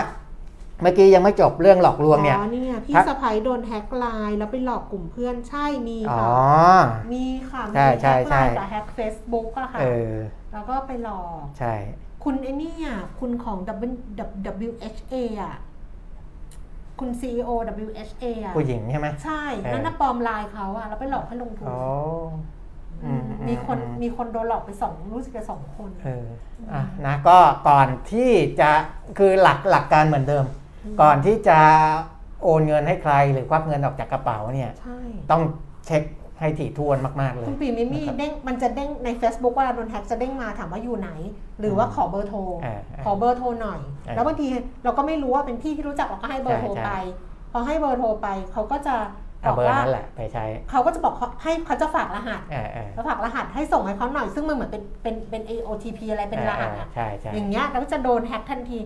เมื่อกี้ยังไม่จบเรื่องหลอกลวงเนี่ยพี่สะใภ้โดนแฮกไลน์แล้วไปหลอกกลุ่มเพื่อนใช่มีค่ะมีค่ะมีแฮกไลน์กับแฮกเฟซบุ๊กอะค่ะแล้วก็ไปหลอกใช่คุณไอ้นี่อ่ะคุณของ WHA อ่ะคุณ CEO WHA อ่ะผู้หญิงใช่ไหมใช่แล้วน่ะปลอมไลน์เขาอ่ะแล้วไปหลอกให้ลงทุนมีคนโดนหลอกไป2รู้สึกจะ2คนนะก็ก่อนที่จะคือหลักการเหมือนเดิมก่อนที่จะโอนเงินให้ใครหรือควักเงินออกจากกระเป๋าเนี่ยต้องเช็คให้ถี่ถ้วนมากๆเลยคุณปีไม่มีเด้งมันจะเด้งใน Facebook ว่าโดนแฮกจะเด้งมาถามว่าอยู่ไหนหรือว่าขอเบอร์โทรหน่อยแล้วบางทีเราก็ไม่รู้ว่าเป็นพี่ที่รู้จักเราก็ให้เบอร์โทรไปพอให้เบอร์โทรไปเขาก็จะบอกว่านั่นแหละไปใช้เขาก็จะบอกให้เขาจะฝากรหัสแล้วฝากรหัสให้ส่งให้เขาหน่อยซึ่งมันเหมือนเป็น OTP อะไรเป็นรหัสอย่างเงี้ยแล้วก็จะโดนแฮกทันที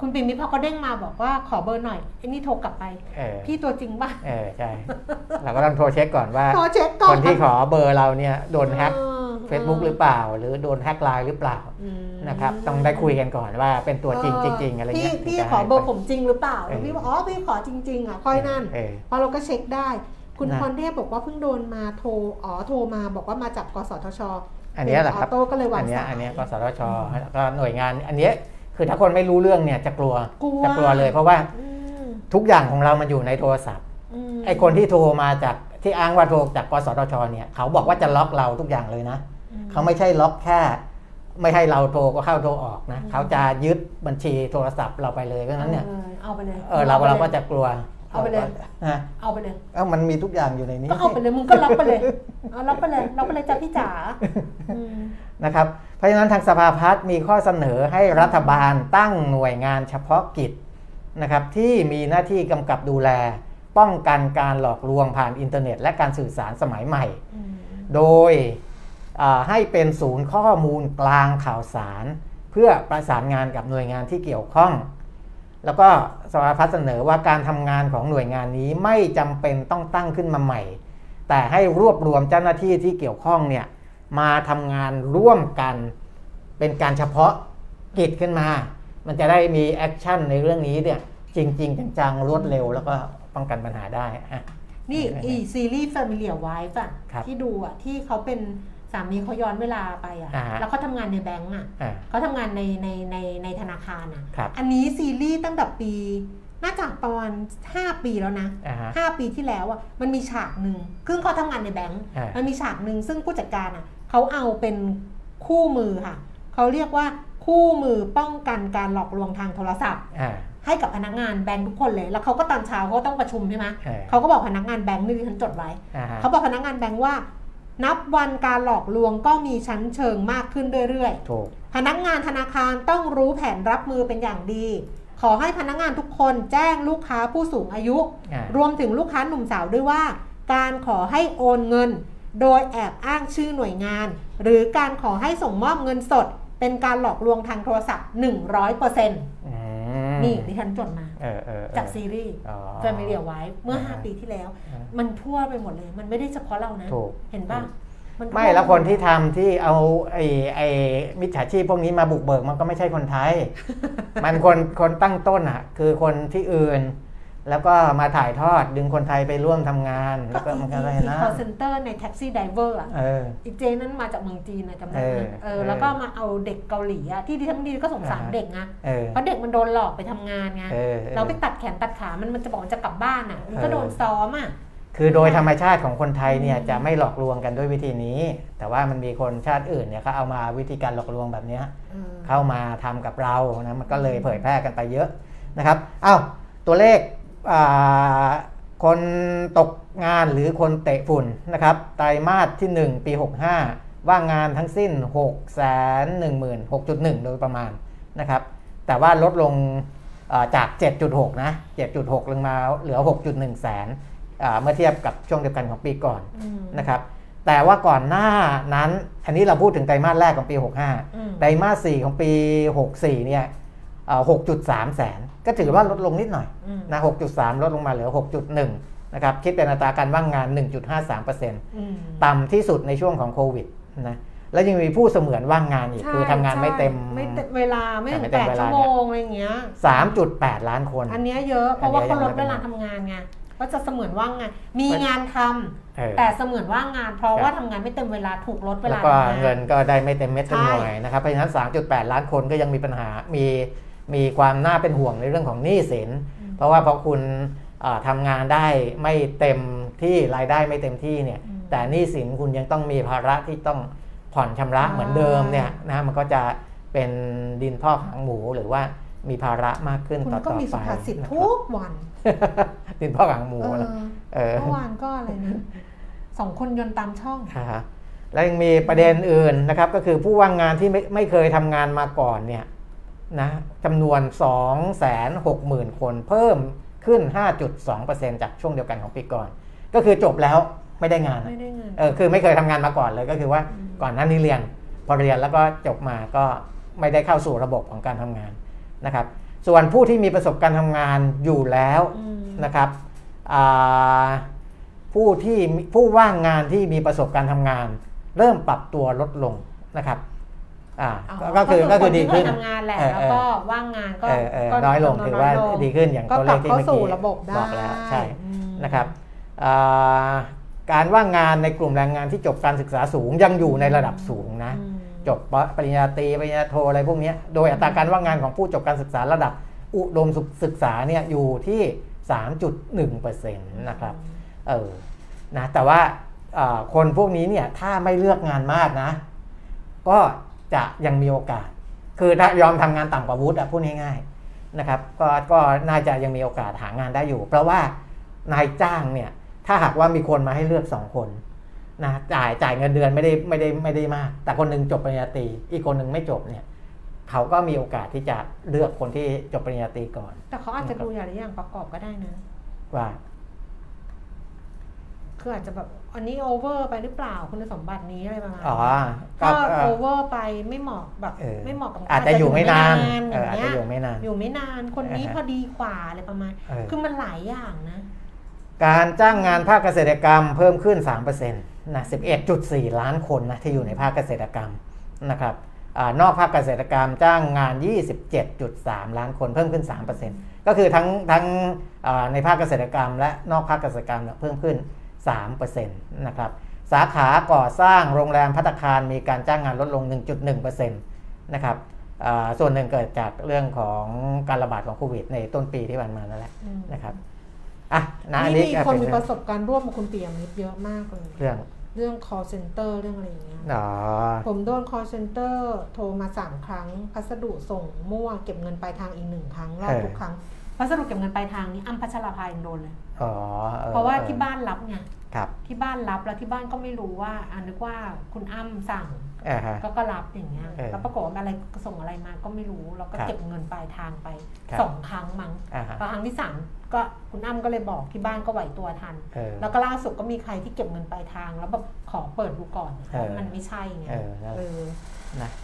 คุณปิ่มมิพอเขาเด้งมาบอกว่าขอเบอร์หน่อยไอ้นี่โทรกลับไปพี่ตัวจริงป่ะใช่เราก็ต้องโทรเช็คก่อนว่าคนที่ขอเบอร์เราเนี่ยโดนแฮก Facebook หรือเปล่าหรือโดนแฮก LINE หรือเปล่านะครับต้องได้คุยกันก่อนว่าเป็นตัวจริงจริงอะไรเงี้ยพี่ขอเบอร์ผมจริงหรือเปล่าพี่บอกอ๋อพี่ขอจริงๆอ่ะค่อยนั่นพอเราก็เช็คได้คุณพรเทพบอกว่าเพิ่งโดนมาโทรมาบอกว่ามาจากกสทช.อันนี้แหละครับก็เลยวางสายอันนี้กสทช.ก็หน่วยงานอันนี้คือถ้าคนไม่รู้เรื่องเนี่ยจะกลัวเลยเพราะว่าทุกอย่างของเรามันอยู่ในโทรศัพท์ไอ้คนที่โทรมาจากที่อ้างว่าโทรจากกสทช.เนี่ยเขาบอกว่าจะล็อกเราทุกอย่างเลยนะเขาไม่ใช่ล็อกแค่ไม่ให้เราโทรก็เข้าโทรออกนะเขาจะยึดบัญชีโทรศัพท์เราไปเลยเพราะนั้นเนี่ยเอาไปเลยเราก็จะกลัวเอาไปเลยเอาไปเลยมันมีทุกอย่างอยู่ในนี้ก็เอาไปเลยมึงก็ล็อกไปเลยเอาล็อกไปเลยล็อกไปเลยจ้ะพี่จ๋านะครับเพราะฉะนั้นทางสภาพัฒน์มีข้อเสนอให้รัฐบาลตั้งหน่วยงานเฉพาะกิจนะครับที่มีหน้าที่กำกับดูแลป้องกันการหลอกลวงผ่านอินเทอร์เน็ตและการสื่อสารสมัยใหม่โดยให้เป็นศูนย์ข้อมูลกลางข่าวสารเพื่อประสานงานกับหน่วยงานที่เกี่ยวข้องแล้วก็สภาพัฒน์เสนอว่าการทำงานของหน่วยงานนี้ไม่จำเป็นต้องตั้งขึ้นมาใหม่แต่ให้รวบรวมเจ้าหน้าที่ที่เกี่ยวข้องเนี่ยมาทำงานร่วมกันเป็นการเฉพาะกิจขึ้นมามันจะได้มีแอคชั่นในเรื่องนี้เนี่ยจริงๆจังๆรวดเร็วแล้วก็ป้องกันปัญหาได้นี่อีซีรีส์ Familiar Wife อ่ะที่ดูอ่ะที่เขาเป็นสามีเขาย้อนเวลาไปอ่ะแล้วเขาทำงานในแบงก์อ่ะเขาทำงานในธนาคารอ่ะอันนี้ซีรีส์ตั้งแต่ปีน่าจะประมาณ5ปีแล้วนะ5ปีที่แล้วอ่ะมันมีฉากหนึ่งซึ่งเขาทำงานในแบงก์มันมีฉากหนึ่งซึ่งผู้จัดการอ่ะเขาเอาเป็นคู่มือค่ะเขาเรียกว่าคู่มือป้องกันการหลอกลวงทางโทรศัพท์ให้กับพนักงานแบงก์ทุกคนเลยแล้วเขาก็ตอนเช้าเขาต้องประชุมใช่ไหมเขาก็บอกพนักงานแบงก์นี่ฉันจดไว้เขาบอกพนักงานแบงก์ว่านับวันการหลอกลวงก็มีชั้นเชิงมากขึ้นเรื่อยๆพนักงานธนาคารต้องรู้แผนรับมือเป็นอย่างดีขอให้พนักงานทุกคนแจ้งลูกค้าผู้สูงอายุรวมถึงลูกค้าหนุ่มสาวด้วยว่าการขอให้โอนเงินโดยแอบอ้างชื่อหน่วยงานหรือการขอให้ส่งมอบเงินสดเป็นการหลอกลวงทางโทรศัพท์ 100% นี่ดิฉันจดมาจากซีรีส์ Familiar Wife เมื่อ5ปีที่แล้วมันทั่วไปหมดเลยมันไม่ได้เฉพาะเรานะเห็นป่ะไม่แล้วคนที่ทำที่เอาไอ้มิจฉาชีพพวกนี้มาบุกเบิกมันก็ไม่ใช่คนไทย มันคนตั้งต้นอ่ะคือคนที่อื่นแล้วก็มาถ่ายทอดดึงคนไทยไปร่วมทำงานแล้วก็มันก็อะไรนะ call center ในแท็กซี่ไดรเวอร์อ่ะอีเจนั้นมาจากเมืองจีนนะจำได้แล้วก็มาเอาเด็กเกาหลีอ่ะที่ดิฉันดีก็สงสารเด็กนะเพราะเด็กมันโดนหลอกไปทำงานไงเราไปตัดแขนตัดขามันจะบอกจะกลับบ้านอ่ะมันก็โดนซ้อมอ่ะคือโดยธรรมชาติของคนไทยเนี่ยจะไม่หลอกลวงกันด้วยวิธีนี้แต่ว่ามันมีคนชาติอื่นเนี่ยเขาเอามาวิธีการหลอกลวงแบบนี้เข้ามาทำกับเรานะมันก็เลยเผยแพร่กันไปเยอะนะครับอ้าวตัวเลขคนตกงานหรือคนเตะฝุ่นนะครับไตรมาสที่1ปี65ว่างงานทั้งสิ้น 616.1 โดยประมาณนะครับแต่ว่าลดลงจาก 7.6 นะ 7.6 ลงมาเหลือ 6.1 แสน เมื่อเทียบกับช่วงเดียวกันของปีก่อนนะครับแต่ว่าก่อนหน้านั้นอันนี้เราพูดถึงไตรมาสแรกของปี65ไตรมาส4ของปี64เนี่ย 6.3 แสนก็ถือว่าลดลงนิดหน่อยนะ 6.3 ลดลงมาเหลือ 6.1 นะครับคิดเป็นอัตราการว่างงาน 1.53% ต่ำที่สุดในช่วงของโควิดนะแล้วยังมีผู้เสมือนว่างงานอีกคือทำงานไม่เต็มเวลาไม่ถึง8ชั่วโมงอะไรอย่างเงี้ย 3.8 ล้านคนอันนี้เยอะเพราะว่าเขาลดเวลาทำงานไงก็จะเสมือนว่างงานมีงานทำแต่เสมือนว่างงานเพราะว่าทำงานไม่เต็มเวลาถูกลดเวลาแล้วก็เงินก็ได้ไม่เต็มเม็ดเต็มหน่วยนะครับเพราะฉะนั้น 3.8 ล้านคนก็ยังมีปัญหามีความน่าเป็นห่วงในเรื่องของหนี้สินเพราะว่าพอคุณทำงานได้ไม่เต็มที่รายได้ไม่เต็มที่เนี่ยแต่หนี้สินคุณยังต้องมีภาระที่ต้องผ่อนชำระเหมือนเดิมเนี่ยนะมันก็จะเป็นดินพอกหางหมูหรือว่ามีภาระมากขึ้นต่อไปคุณก็มีสุภาษิตทุกวันดินพอกหางหมูเมื่อวานก็อะไรนะสองคนยนต์ตามช่องแล้วยังมีประเด็นอื่นนะครับก็คือผู้ว่างงานที่ไม่เคยทำงานมาก่อนเนี่ยนะจำนวน 260,000 คนเพิ่มขึ้น 5.2% จากช่วงเดียวกันของปีก่อนก็คือจบแล้วไม่ได้งานคือไม่เคยทำงานมาก่อนเลยก็คือว่าก่อนหน้านี้เรียนพอเรียนแล้วก็จบมาก็ไม่ได้เข้าสู่ระบบของการทำงานนะครับส่วนผู้ที่มีประสบการณ์ทำงานอยู่แล้วนะครับผู้ว่างงานที่มีประสบการณ์ทำงานเริ่มปรับตัวลดลงนะครับก็คือดีขึ้นทำงานแหละแล้วก็ว่างงานก็น้อยลงถือว่าดีขึ้นอย่างตัวเลขที่เมื่อกี้บอกแล้วใช่นะครับการว่างงานในกลุ่มแรงงานที่จบการศึกษาสูงยังอยู่ในระดับสูงนะจบปริญญาตรีปริญญาโทอะไรพวกนี้โดยอัตราการว่างงานของผู้จบการศึกษาระดับอุดมศึกษาเนี่ยอยู่ที่ 3.1% นะครับนะแต่ว่าคนพวกนี้เนี่ยถ้าไม่เลือกงานมากนะก็จะยังมีโอกาสคือถ้ายอมทำงานต่ำกว่าวุฒิพูดง่ายๆนะครับก็น่าจะยังมีโอกาสหางานได้อยู่เพราะว่านายจ้างเนี่ยถ้าหากว่ามีคนมาให้เลือก2คนนะจ่ายเงินเดือนไม่ได้มากแต่คนนึงจบปริญญาตรีอีกคนนึงไม่จบเนี่ยเขาก็มีโอกาสที่จะเลือกคนที่จบปริญญาตรีก่อนแต่เขาอาจจะดูอย่างประกอบก็ได้นะว่าคืออาจจะแบบอันนี้โอเวอร์ไปหรือเปล่าคุณสมบัตินี้อะไรประมาณก็โอเวอร์ไปไม่เหมาะแบบไม่เหมาะกับอาจจะอยู่ไม่นานอาจจะอยู่ไม่นานคนนี้พอดีกว่าอะไรประมาณคือมันหลายอย่างนะการจ้างงานภาคเกษตรกรรมเพิ่มขึ้น 3% นะ 11.4 ล้านคนนะที่อยู่ในภาคเกษตรกรรมนะครับนอกภาคเกษตรกรรมจ้างงาน 27.3 ล้านคนเพิ่มขึ้น 3% ก็คือทั้งในภาคเกษตรกรรมและนอกภาคเกษตรกรรมเพิ่มขึ้น 3% นะครับสาขาก่อสร้างโรงแรมภัตตาคารมีการจ้างงานลดลง 1.1% นะครับส่วนหนึ่งเกิดจากเรื่องของการระบาดของโควิดในต้นปีที่ผ่านมานั่นแหละนะครับนี่มีคนมีประสบการณ์ร่วมกับคุณเปี่ยมนิดเยอะมากเลยเรื่อง call center เรื่องอะไรอย่างเงี้ยผมโดน call center โทรมา3ครั้งพัสดุส่งมั่วเก็บเงินปลายทางอีก1ครั้งรอบทุกครั้งพัสดุเก็บเงินปลายทางนี้อ้ำพัชราภายังโดนเลยเพราะว่าที่บ้านรับไงที่บ้านรับแล้วที่บ้านก็ไม่รู้ว่านึกว่าคุณอ้ำสั่งก็รับอย่างเงี้ยแล้วปรากฏอะไรส่งอะไรมาก็ไม่รู้แล้วก็เก็บเงินปลายทางไป2ครั้งมั้งครั้งที่3ก็คุณอ้ำก็เลยบอกที่บ้านก็ไหวตัวทันแล้วก็ล่าสุดก็มีใครที่เก็บเงินปลายทางแล้วแบบขอเปิดดูก่อนมันไม่ใช่ไง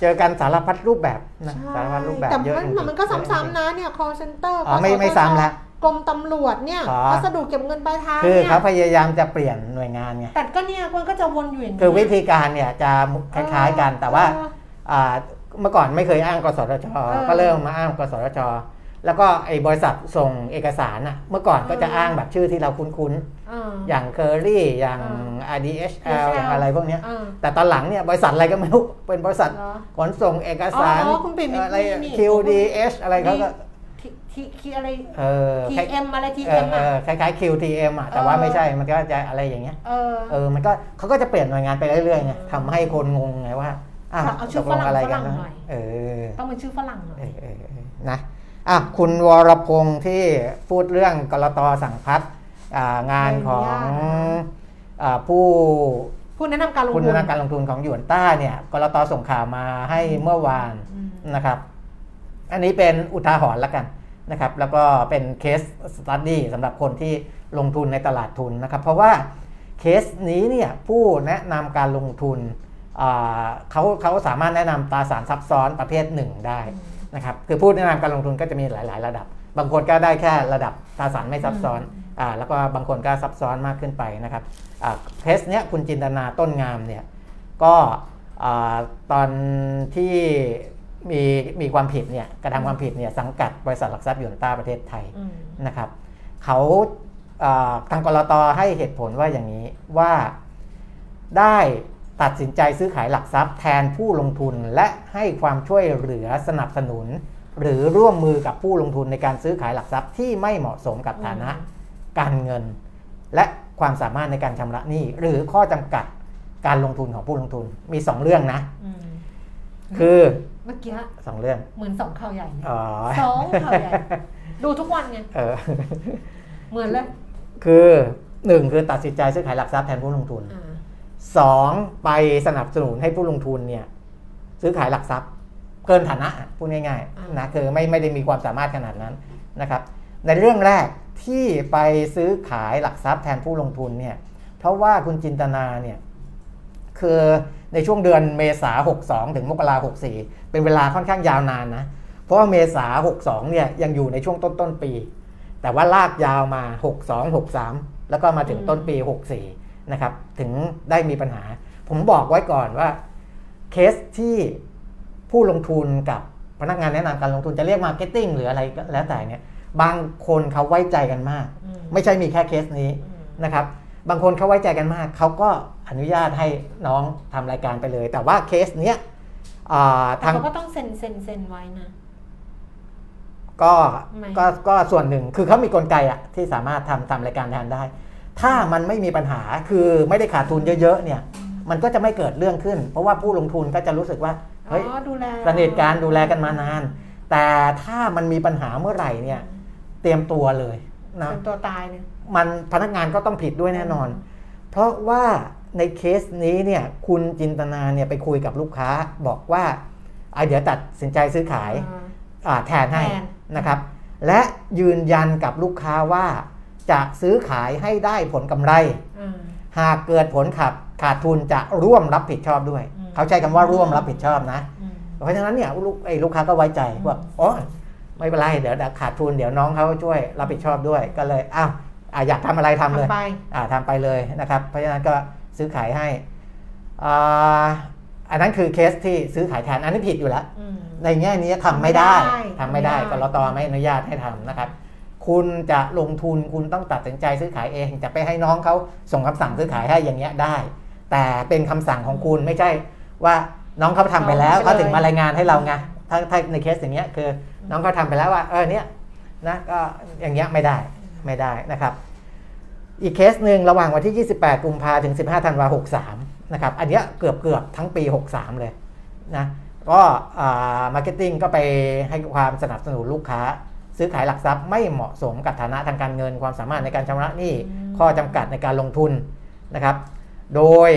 เจอกันสารพัดรูปแบบนะสารพัดรูปแบบเยอะแต่มันก็ซ้ำๆนะเนี่ย call center ไม่ซ้ำละกรมตำรวจเนี่ยพัสดุเก็บเงินปลายทางเนี่ยคือเขาพยายามจะเปลี่ยนหน่วยงานไงแต่ก็เนี่ยคนก็จะวนอยู่อย่างนี้คือวิธีการเนี่ยจะคล้ายๆกันแต่ว่าเมื่อก่อนไม่เคยอ้างกสทช.ก็เริ่มมาอ้างกสทช.แล้วก็ไอ้บริษัทส่งเอกสารน่ะเมื่อก่อนก็จะอ้างแบบชื่อที่เราคุ้นๆอย่างเคอรี่อย่าง RDHL อย่างอะไรพวกนี้แต่ตอนหลังเนี่ยบริษัทอะไรก็ไม่รู้เป็นบริษัทขนส่งเอกสารอะไร QDH อะไรเขาก็ที่อะไร TM อะไร TM อ่ะคล้ายๆ QTM อ่ะแต่ว่าไม่ใช่มันก็จะอะไรอย่างเงี้ยมันก็เขาก็จะเปลี่ยนหน่วยงานไปเรื่อยๆไงทำให้คนงงไงว่าเอาชื่อฝรั่งอะไรกันหน่อยต้องเป็นชื่อฝรั่งหน่อยนะคุณวรพงษ์ที่พูดเรื่องกลต.สั่งพัดงานของผู้แนะนำการลงทุนของหยวนต้าเนี่ยกลต.ส่งข่าวมาให้เมื่อวานนะครับอันนี้เป็นอุทาหรณ์ละกัน นะครับแล้วก็เป็นเคสสตั๊ดดี้สำหรับคนที่ลงทุนในตลาดทุนนะครับเพราะว่าเคสนี้เนี่ยผู้แนะนำการลงทุนเขาสามารถแนะนำตราสารซับซ้อนประเภทหนึ่งได้นะครับคือผู้แนะนำการลงทุนก็จะมีหลายๆระดับบางคนก็ได้แค่ระดับตราสารไม่ซับซ้อนแล้วก็บางคนก็ซับซ้อนมากขึ้นไปนะครับเคสเนี้ยคุณจินตนาต้นงามเนี่ยก็ตอนที่มีความผิดเนี่ยกระทำความผิดเนี่ยสังกัดบริษัทหลักทรัพย์หยวนต้าประเทศไทยนะครับเขาทางกลต.ให้เหตุผลว่าอย่างนี้ว่าได้ตัดสินใจซื้อขายหลักทรัพย์แทนผู้ลงทุนและให้ความช่วยเหลือสนับสนุนหรือร่วมมือกับผู้ลงทุนในการซื้อขายหลักทรัพย์ที่ไม่เหมาะสมกับฐานะการเงินและความสามารถในการชำระหนี้หรือข้อจำกัดการลงทุนของผู้ลงทุนมี2เรื่องนะคือเมื่อกี้สองเรื่องเหมือนสองข่าวใหญ่สองข่าวใหญ่ดูทุกวันไงเหมือนเลยคือ1คือตัดสินใจซื้อขายหลักทรัพย์แทนผู้ลงทุน2ไปสนับสนุนให้ผู้ลงทุนเนี่ยซื้อขายหลักทรัพย์เกินฐานะพูดง่ายๆนะคือไม่ได้มีความสามารถขนาดนั้นนะครับในเรื่องแรกที่ไปซื้อขายหลักทรัพย์แทนผู้ลงทุนเนี่ยเพราะว่าคุณจินตนาเนี่ยคือในช่วงเดือนเมษา62ถึงมกรา64เป็นเวลาค่อนข้างยาวนานนะเพราะว่าเมษา62เนี่ยยังอยู่ในช่วงต้นปีแต่ว่าลากยาวมา62 63แล้วก็มาถึงต้นปี64นะครับถึงได้มีปัญหาผมบอกไว้ก่อนว่าเคสที่ผู้ลงทุนกับพนักงานแนะนำการลงทุนจะเรียกมาร์เก็ตติ้งหรืออะไรแล้วแต่เนี่ยบางคนเขาไว้ใจกันมากไม่ใช่มีแค่เคสนี้นะครับบางคนเขาไว้ใจกันมากเขาก็อนุญาตให้น้องทำรายการไปเลยแต่ว่าเคสเนี้ยเขาก็ต้องเซ็นไว้นะก็ส่วนหนึ่งคือเขามีกลไกอะที่สามารถทำรายการแทนได้ถ้ามันไม่มีปัญหาคือไม่ได้ขาดทุนเยอะๆเนี่ยมันก็จะไม่เกิดเรื่องขึ้นเพราะว่าผู้ลงทุนก็จะรู้สึกว่าเฮ้ยสนิทกันดูแลกันมานานแต่ถ้ามันมีปัญหาเมื่อไหร่เนี่ยเตรียมตัวเลยนะเป็นตัวตายเนี่ยมันพนักงานก็ต้องผิดด้วยแน่นอนเพราะว่าในเคสนี้เนี่ยคุณจินตนาเนี่ยไปคุยกับลูกค้าบอกว่าเดี๋ยวตัดสินใจซื้อขายแทนให้นะครับและยืนยันกับลูกค้าว่าจะซื้อขายให้ได้ผลกำไรหากเกิดผลขาดทุนจะร่วมรับผิดชอบด้วยเขาใช้คำว่าร่วมรับผิดชอบนะเพราะฉะนั้นเนี่ยลูกค้าก็ไว้ใจว่าอ๋อไม่เป็นไรเดี๋ยวขาดทุนเดี๋ยวน้องเขาช่วยรับผิดชอบด้วยก็เลยอ้าวอยากทำอะไรทำเลยทำไปเลยนะครับเพราะฉะนั้นก็ซื้อขายให้อันนั้นคือเคสที่ซื้อขายแทนอันนี้ผิดอยู่แล้วในแง่นี้ทำไม่ได้กลต.ไม่อนุญาตให้ทำนะครับคุณจะลงทุนคุณต้องตัดสินใจซื้อขายเองจะไปให้น้องเขาส่งคำสั่งซื้อขายให้อย่างเงี้ยได้แต่เป็นคำสั่งของคุณไม่ใช่ว่าน้องเขาทำไปแล้วเขาถึงมารายงานให้เราไงถ้าในเคสอย่างเงี้ยคือน้องเขาทำไปแล้วว่าเนี้ยนะก็อย่างเงี้ยไม่ได้นะครับอีกเคสหนึ่งระหว่างวันที่28กุมภาพันธ์ถึง15ธันวาคม63นะครับอันนี้เกือบทั้งปี63เลยนะก็มาร์เก็ตติ้งก็ไปให้ความสนับสนุนลูกค้าซื้อขายหลักทรัพย์ไม่เหมาะสมกับฐานะทางการเงินความสามารถในการชำระหนี้ข้อจำกัดในการลงทุนนะครับโดย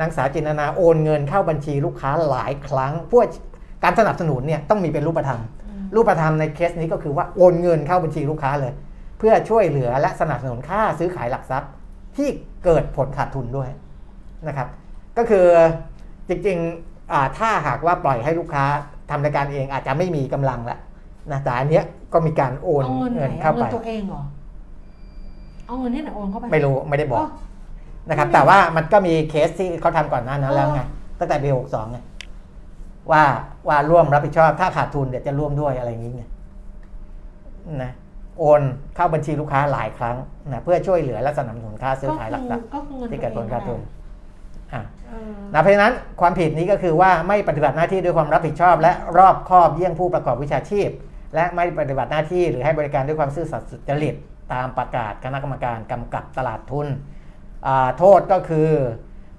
นางสาวจินตนาโอนเงินเข้าบัญชีลูกค้าหลายครั้งพวกการสนับสนุนเนี่ยต้องมีเป็นรูปธรรมในเคสนี้ก็คือว่าโอนเงินเข้าบัญชีลูกค้าเลยเพื่อช่วยเหลือและสนับสนุนค่าซื้อขายหลักทรัพย์ที่เกิดผลขาดทุนด้วยนะครับก็คือจริงๆถ้าหากว่าปล่อยให้ลูกค้าทำรายการเองอาจจะไม่มีกำลังละนะแต่อันเนี้ยก็มีการโอนเงินเข้าไปเอาเงินตัวเองเหรอเอาเงินที่ไหนโอนเข้าไปไม่รู้ไม่ได้บอกนะครับแต่ว่ามันก็มีเคสที่เขาทำก่อนหน้านั้นแล้วไงตั้งแต่ปี62ไงว่าร่วมรับผิดชอบถ้าขาดทุนเดี๋ยวจะร่วมด้วยอะไรอย่างนี้ไงนะโอนเข้าบัญชีลูกค้าหลายครั้งนะเพื่อช่วยเหลือและสนับสนุนค่าซื้อขายหลักทรัพย์ที่เกิดผลขาดทุนนะเพราะฉะนั้นความผิดนี้ก็คือว่าไม่ปฏิบัติหน้าที่ด้วยความรับผิดชอบและรอบคอบเยี่ยงผู้ประกอบวิชาชีพและไม่ปฏิบัติหน้าที่หรือให้บริการด้วยความซื่อสัตย์สุจริตตามประกาศคณะกรรมการกำกับตลาดทุนโทษก็คือ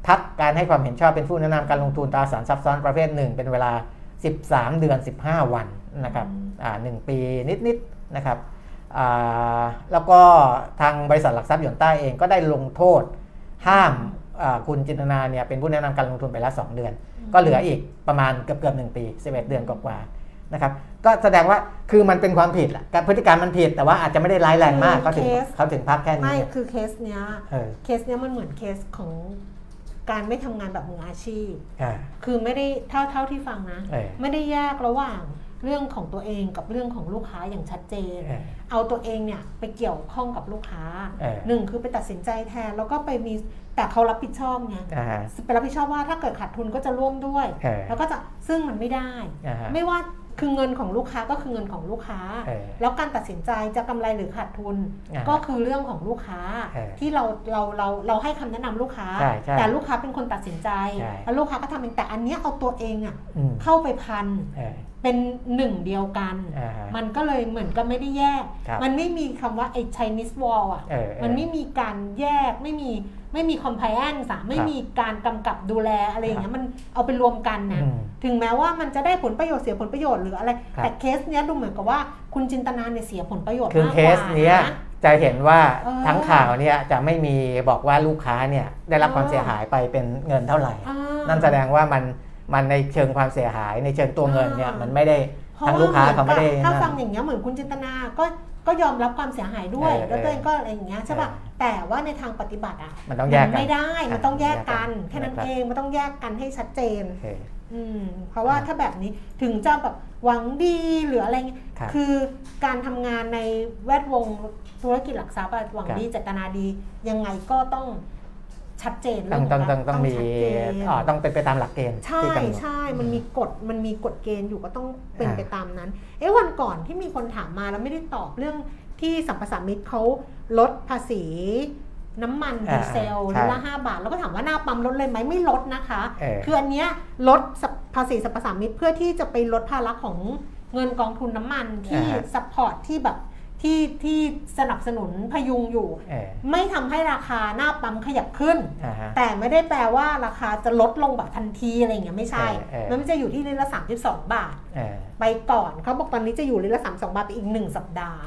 พักการให้ความเห็นชอบเป็นผู้แนะนำการลงทุนตราสารซับซ้อนประเภท1เป็นเวลา13เดือน15วันนะครับ1ปีนิดๆนะครับแล้วก็ทางบริษัทหลักทรัพย์หยวนต้าเองก็ได้ลงโทษห้ามคุณจินตนาเนี่ยเป็นผู้แนะนำการลงทุนไปแล้ว2เดือนก็เหลืออีกประมาณเกือบ1ปี11เดือนกว่า นะครับก็แสดงว่าคือมันเป็นความผิดแหละการพฤติกรรมมันผิดแต่ว่าอาจจะไม่ได้ร้ายแรงมากเขาถึงพักแค่นี้ไม่คือเคสเนี้ยมันเหมือนเคสของการไม่ทำงานแบบมืออาชีพคือไม่ได้เท่าที่ฟังนะไม่ได้แยกระหว่างเรื่องของตัวเองกับเรื่องของลูกค้าอย่างชัดเจนเอาตัวเองเนี่ยไปเกี่ยวข้องกับลูกค้าหนึ่งคือไปตัดสินใจแทนแล้วก็ไปมีแต่เขารับผิดชอบไงไปรับผิดชอบว่าถ้าเกิดขาดทุนก็จะร่วมด้วยแล้วก็จะซึ่งมันไม่ได้ไม่ว่าคือเงินของลูกค้าก็คือเงินของลูกค้าแล้วการตัดสินใจจะกำไรหรือขาดทุนก็คือเรื่องของลูกค้าที่เราให้คำแนะนำลูกค้าแต่ลูกค้าเป็นคนตัดสินใจแล้วลูกค้าก็ทำเองแต่อันนี้เอาตัวเองอ่ะเข้าไปพันเป็นหนึ่งเดียวกันมันก็เลยเหมือนก็ไม่ได้แยกมันไม่มีคำว่าไอ้ Chinese Wall อ่ะมันไม่มีการแยกไม่มี compliance ไม่มีการกำกับดูแลอะไรอย่างเงี้ยมันเอาไปรวมกันนะถึงแม้ว่ามันจะได้ผลประโยชน์เสียผลประโยชน์หรืออะไรแต่เคสเนี้ยดูเหมือนกับว่าคุณจินตนาเนี่ยเสียผลประโยชน์มากกว่าคือเคสเนี้ยจะเห็นว่าทั้งข่าวเนี่ยจะไม่มีบอกว่าลูกค้าเนี่ยได้รับความเสียหายไปเป็นเงินเท่าไหร่นั่นแสดงว่ามันในเชิงความเสียหายในเชิงตัวเงินเนี่ยมันไม่ได้ทางลูกค้าเขาไม่ได้ถ้าฟังอย่างเงี้ยเหมือนคุณจินตนาก็ยอมรับความเสียหายด้วยแล้วตัวเองก็อะไรอย่างเงี้ยใช่ป่ะแต่ว่าในทางปฏิบัติอ่ะมันต้องแยกกันไม่ได้มันต้องแยกกันแค่นั้นเองมันต้องแยกกันให้ชัดเจนเพราะว่าถ้าแบบนี้ถึงจะแบบหวังดีหรืออะไรเงี้ยคือการทำงานในแวดวงธุรกิจหลักทรัพย์หวังดีเจตนาดียังไงก็ต้องชัดเจนต้องมีต้องเป็นไปตามหลักเกณฑ์ใช่มันมีกฎเกณฑ์อยู่ก็ต้องเป็นไปตามนั้นวันก่อนที่มีคนถามมาแล้วไม่ได้ตอบเรื่องที่สัมปทานมิตรเขาลดภาษีน้ำมันดีเซลลิตรละ5 บาทแล้วก็ถามว่าหน้าปั๊มลดเลยไหมไม่ลดนะคะคืออันเนี้ยลดภาษีสัมปทานมิตรเพื่อที่จะไปลดภาระของเงินกองทุนน้ำมันที่ซัพพอร์ตที่แบบที่สนับสนุนพยุงอยู่ไม่ทำให้ราคาหน้าปั๊มขยับขึ้นแต่ไม่ได้แปลว่าราคาจะลดลงแบบทันทีอะไรอย่างเงี้ยไม่ใช่มันไม่จะอยู่ที่ลิตรละ32 บาทไปก่อนเขาบอกตอนนี้จะอยู่ลิตรละ32 บาทไปอีก1 สัปดาห์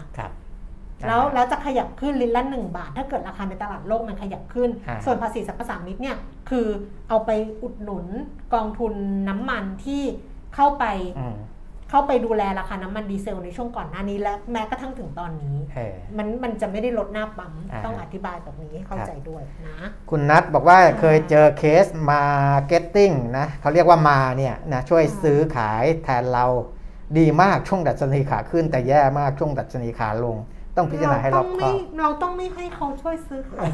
แล้วจะขยับขึ้นลิตรละ1 บาทถ้าเกิดราคาในตลาดโลกมันขยับขึ้นส่วนภาษีสรรพสามิตเนี่ยคือเอาไปอุดหนุนกองทุนน้ำมันที่เข้าไปดูแลราคาน้ำมันดีเซลในช่วงก่อนหน้านี้และแม้กระทั่งถึงตอนนี้มันจะไม่ได้ลดหน้าปั๊มต้องอธิบายแบบนี้ให้เข้าใจด้วยนะคุณนัทบอกว่าเคยเจอเคส marketing นะเขาเรียกว่ามาเนี่ยนะช่วยซื้อขายแทนเราดีมากช่วงดัชนีขาขึ้นแต่แย่มากช่วงดัชนีขาลงต้องพิจารณาให้รอบคอบเราต้องไม่ให้เขาช่วยซื้อขาย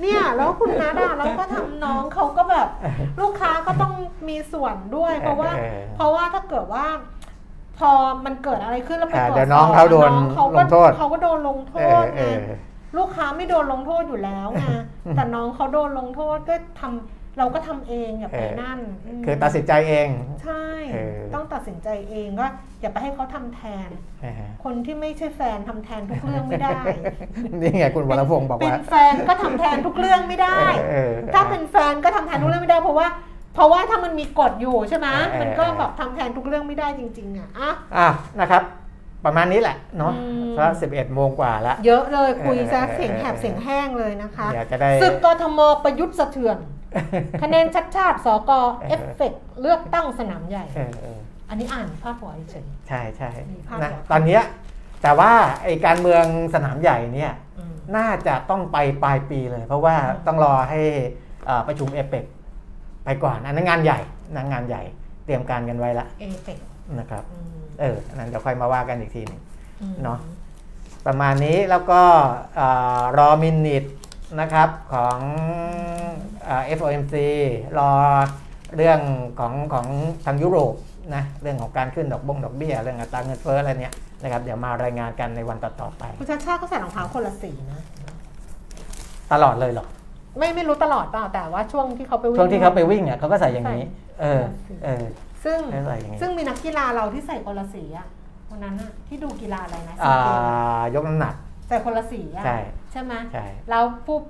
เนี่ยแล้วคุณนัทเราก็ทำน้องเขาก็แบบลูกค้าก็ต้องมีส่วนด้วยเพราะว่าถ้าเกิดว่าพอมันเกิดอะไรขึ้นแล้วไปตรวจสอบน้องเขาโดนลงโทษเขาก็โดนลงโทษไงลูกค้าไม่โดนลงโทษอยู่แล้วไงแต่น้องเขาโดนลงโทษก็ทำเราก็ทำเองอย่าไปนั่นคือตัดสินใจเองใช่ต้องตัดสินใจเองก็อย่าไปให้เขาทำแทนคนที่ไม่ใช่แฟนทำแทนทุกเรื่องไม่ได้นี่ไงคุณวรพงศ์บอกว่าเป็นแฟนก็ทำแทนทุกเรื่องไม่ได้ถ้าเป็นแฟนก็ทำแทนทุกเรื่องไม่ได้เพราะว่าถ้ามันมีกฎอยู่ใช่ไหมมันก็แบบทำแทนทุกเรื่องไม่ได้จริงๆอ่ะนะครับประมาณนี้แหละเนาะเพราะ 11 โมงกว่าแล้วเยอะเลยคุยซะเสียงแหบเสียงแห้งเลยนะคะศึกกทมประยุทธ์สะเทือนคะแนนชัดชาติสกเอฟเฟกต์เลือกตั้งสนามใหญ่อันนี้อ่านภาพหัวเฉยใช่ใช่นะตอนนี้แต่ว่าไอ้การเมืองสนามใหญ่เนี่ยน่าจะต้องไปปลายปีเลยเพราะว่าต้องรอให้ประชุมเอเปกไปก่อนอันนั้นงานใหญ่เตรียมการกันไว้ละเอเปกนะครับอันนั้นเดี๋ยวค่อยมาว่ากันอีกทีนึงเนาะประมาณนี้แล้วก็รอมินิทนะครับของ FOMC รอเรื่องของทางยุโรปนะเรื่องของการขึ้นดอกเบี้ยเรื่องอัตราเงินเฟ้ออะไรเนี่ยนะครับเดี๋ยวมารายงานกันในวันต่อๆไปคุณชาชาก็ใส่รองเท้าคนละสีนะตลอดเลยเหรอไม่รู้ตลอดเปล่าแต่ว่าช่วงที่เขาไปวิ่งเนี่ยเขาก็ใส่อย่างนี้ซึ่งมีนักกีฬาเราที่ใส่คนละสีอ่ะวันนั้นน่ะที่ดูกีฬาอะไรนะยกน้ำหนักใส่คนละสีอ่ะใช่ไหมแล้ว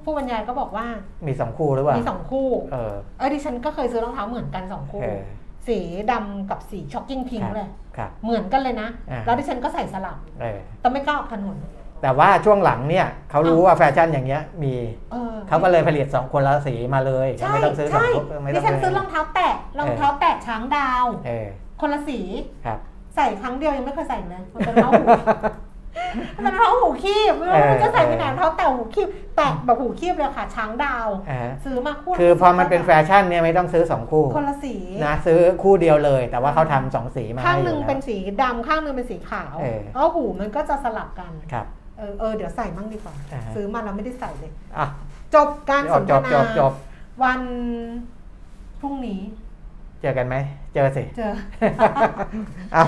ผู้บรรยายก็บอกว่ามี2คู่หรือเปล่ามี2คู่ดิฉันก็เคยซื้อรองเท้าเหมือนกัน2คู่สีดำกับสีช็อกกิ้งพิงค์เลยเหมือนกันเลยนะแล้วดิฉันก็ใส่สลับแต่ไม่กล้าออกถนน แต่ว่าช่วงหลังเนี่ยเขารู้ว่าแฟชั่นอย่างเงี้ยมีเขาก็เลยผลิต2คนละสีมาเลยไม่ต้องซื้อ2ดิฉันซื้อรองเท้าแตะรองเท้าแตะช้างดาวคนละสีใส่ครั้งเดียวยังไม่เคยใส่เลยมันเป็นเท้าหูมันเท้าหูคีบมันก็ใส่ไปไหนเท้าแตะหูคีบแตะแบบหูคีบเลยค่ะช้างดาวซื้อมาคู่คือพอมันเป็นแฟชั่นเนี่ยไม่ต้องซื้อ2คู่คนละสีนะซื้อคู่เดียวเลยแต่ว่าเขาทำ2สีมาข้างนึงเป็นสีดำข้างนึงเป็นสีขาวแล้วหูมันก็จะสลับกันครับเดี๋ยวใส่มั่งดีกว่าซื้อมาแล้วไม่ได้ใส่เลยจบการสนทนาวันพรุ่งนี้เจอกันไหมเจอสิเจอ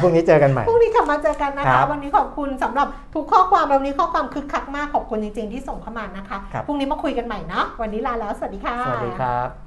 พรุ่งนี้เจอกันใหม่พรุ่งนี้กลับมาเจอกันนะคะวันนี้ขอบคุณสำหรับทุกข้อความวันนี้ข้อความคึกคักมากขอบคุณจริงๆที่ส่งเข้ามานะคะพรุ่งนี้มาคุยกันใหม่เนาะวันนี้ลาแล้วสวัสดีค่ะสวัสดีครับ